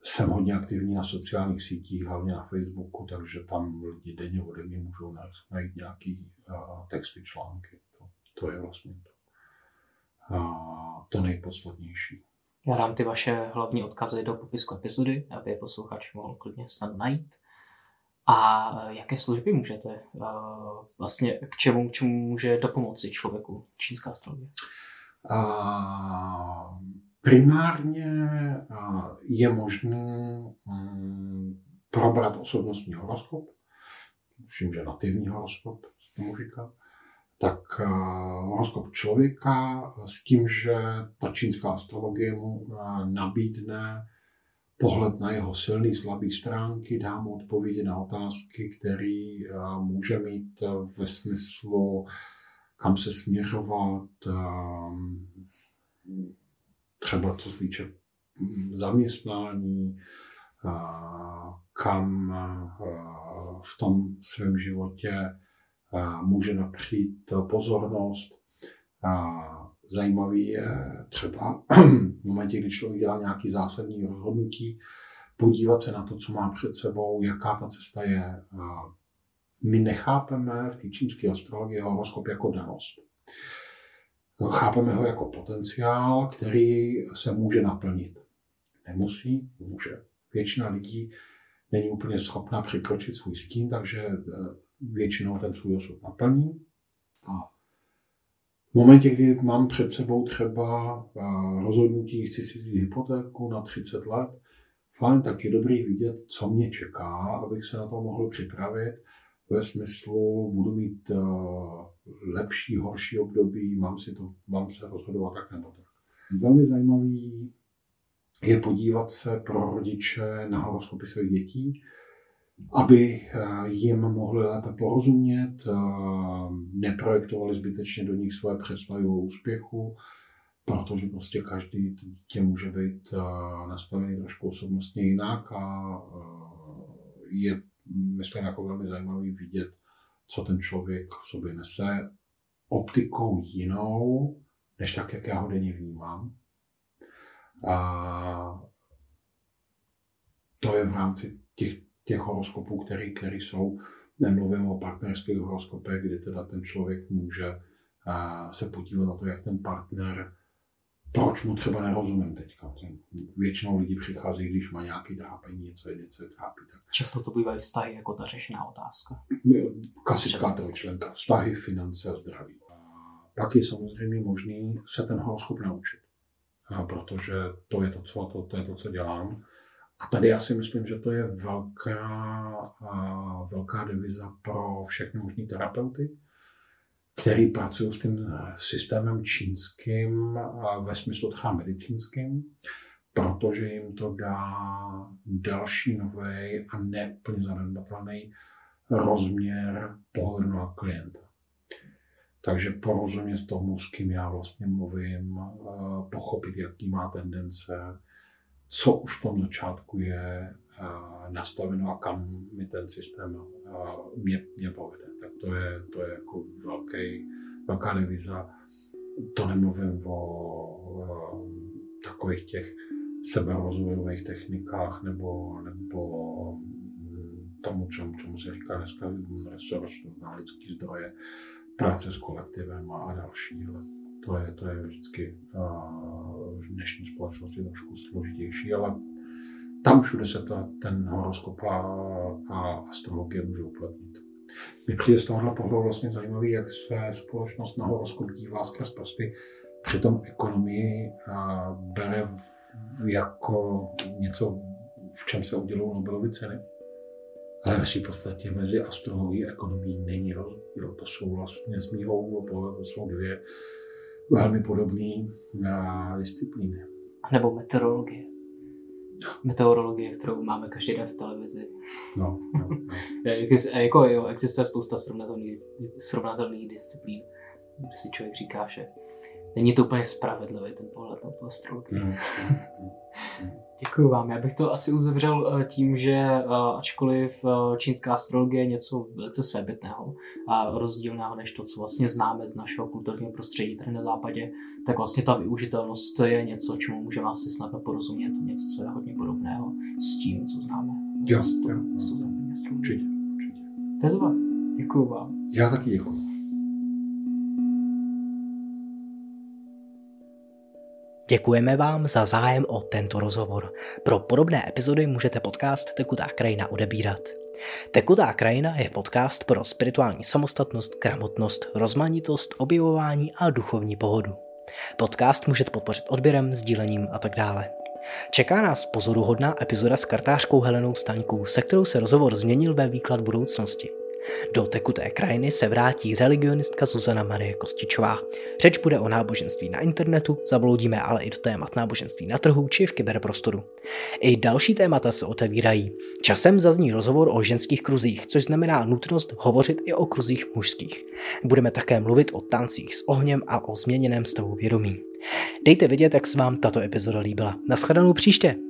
Jsem hodně aktivní na sociálních sítích, hlavně na Facebooku, takže tam lidi denně ode mě můžou najít nějaké texty, články. To je vlastně to, a to nejpodstatnější. Já dám ty vaše hlavní odkazy do popisku epizody, aby je posluchač mohl klidně snad najít. A jaké služby můžete, vlastně k čemu, k čemu může dopomoci člověku čínská astrologie? A primárně je možné probrat osobnostní horoskop, myslím, že nativní horoskop se tomu říká, tak horoskop člověka s tím, že ta čínská astrologie mu nabídne pohled na jeho silné, slabé stránky, dá mu odpovědi na otázky, které může mít ve smyslu, kam se směřovat, třeba co se týče zaměstnání, kam v tom svém životě může napřít pozornost. Zajímavý je třeba v momentě, kdy člověk dělá nějaké zásadní rozhodnutí, podívat se na to, co má před sebou, jaká ta cesta je. My nechápeme v té čínské astrologii horoskop jako danost. Chápeme ho jako potenciál, který se může naplnit. Nemusí, může. Většina lidí není úplně schopná překročit svůj stín, takže většinou ten svůj osud naplní. A v momentě, kdy mám před sebou třeba rozhodnutí, chci si vzít hypotéku na třicet let, fajn, tak je dobrý vidět, co mě čeká, abych se na to mohl připravit. Ve smyslu, budu mít lepší, horší období, mám, si to, mám se rozhodovat tak nebo tak. Velmi zajímavý je podívat se pro rodiče na horoskopy svých dětí, aby jim mohli lépe porozumět, neprojektovali zbytečně do nich svoje představy o úspěchu, protože prostě každý dítě může být nastavený trošku osobnostně jinak a je, myslím, jako velmi zajímavý vidět, co ten člověk v sobě nese optikou jinou, než tak, jak já ho denně vnímám. A to je v rámci těch, těch horoskopů, který, který jsou, nemluvím o partnerských horoskopech, kdy teda ten člověk může se podívat na to, jak ten partner, proč mu třeba nerozumím teďka. Většinou lidi přichází, když má nějaké trápení, něco je, něco je trápí. Tak... Často to bývají vztahy jako ta řešená otázka. Klasická trojčlenka, vztahy, finance a zdraví. Pak je samozřejmě možný se ten horoskop naučit, protože to je to, co, to, to je to, co dělám. A tady já si myslím, že to je velká, velká deviza pro všechny možný terapeuty, který pracují s tím systémem čínským ve smyslu třeba medicínským, protože jim to dá další novej a neúplně zanedbatelný rozměr pohledu na klienta. Takže porozumět tomu, s kým já vlastně mluvím, pochopit, jaký má tendence, co už v tom začátku je nastaveno a kam mi ten systém mě, mě povede. Tak to je, to je jako velký, velká deviza. To nemluvím o, o takových těch seberozvojových technikách nebo, nebo tomu, čemu, čemu se říká dneska resource, lidské zdroje, práce s kolektivem a další. To je, to je vždycky v dnešní společnosti trošku složitější, ale tam všude se ta, ten horoskop a, a astrologie může uplatnit. Mně přijde z tohohle pohledu vlastně zajímavý, jak se společnost na horoskop dívá skrz prsty, přitom ekonomii a bere v, jako něco, v čem se udělují Nobelovy ceny. Ale ve své podstatě mezi astrologií a ekonomií není rozdíl. To jsou vlastně z mýho pohledu, to jsou dvě velmi podobné disciplíny. Nebo meteorologie. Meteorologie, kterou máme každý den v televizi. No, no, no. Jako, jo, existuje spousta srovnatelných, srovnatelných disciplín, kde si člověk říká, že není to úplně spravedlivý ten pohled na tu astrologii. No, no, no, no. Děkuju vám. Já bych to asi uzavřel tím, že ačkoliv čínská astrologie je něco velice svébytného a rozdílného než to, co vlastně známe z našeho kulturního prostředí tady na západě, tak vlastně ta využitelnost je něco, čemu můžeme asi snadno porozumět, něco, co je hodně podobného s tím, co známe. Jo, to, jo, to, to západní astrologie. Určitě, určitě. To je to vám. Děkuju vám. Já taky děkuju. Děkujeme vám za zájem o tento rozhovor. Pro podobné epizody můžete podcast Tekutá krajina odebírat. Tekutá krajina je podcast pro spirituální samostatnost, gramotnost, rozmanitost, objevování a duchovní pohodu. Podcast můžete podpořit odběrem, sdílením a tak dále. Čeká nás pozoruhodná epizoda s kartářkou Helenou Staňkou, se kterou se rozhovor změnil ve výklad budoucnosti. Do Tekuté krajiny se vrátí religionistka Zuzana Marie Kostičová. Řeč bude o náboženství na internetu, zabloudíme ale i do témat náboženství na trhu či v kyberprostoru. I další témata se otevírají. Časem zazní rozhovor o ženských kruzích, což znamená nutnost hovořit i o kruzích mužských. Budeme také mluvit o tancích s ohněm a o změněném stavu vědomí. Dejte vědět, jak se vám tato epizoda líbila. Naschledanou příště!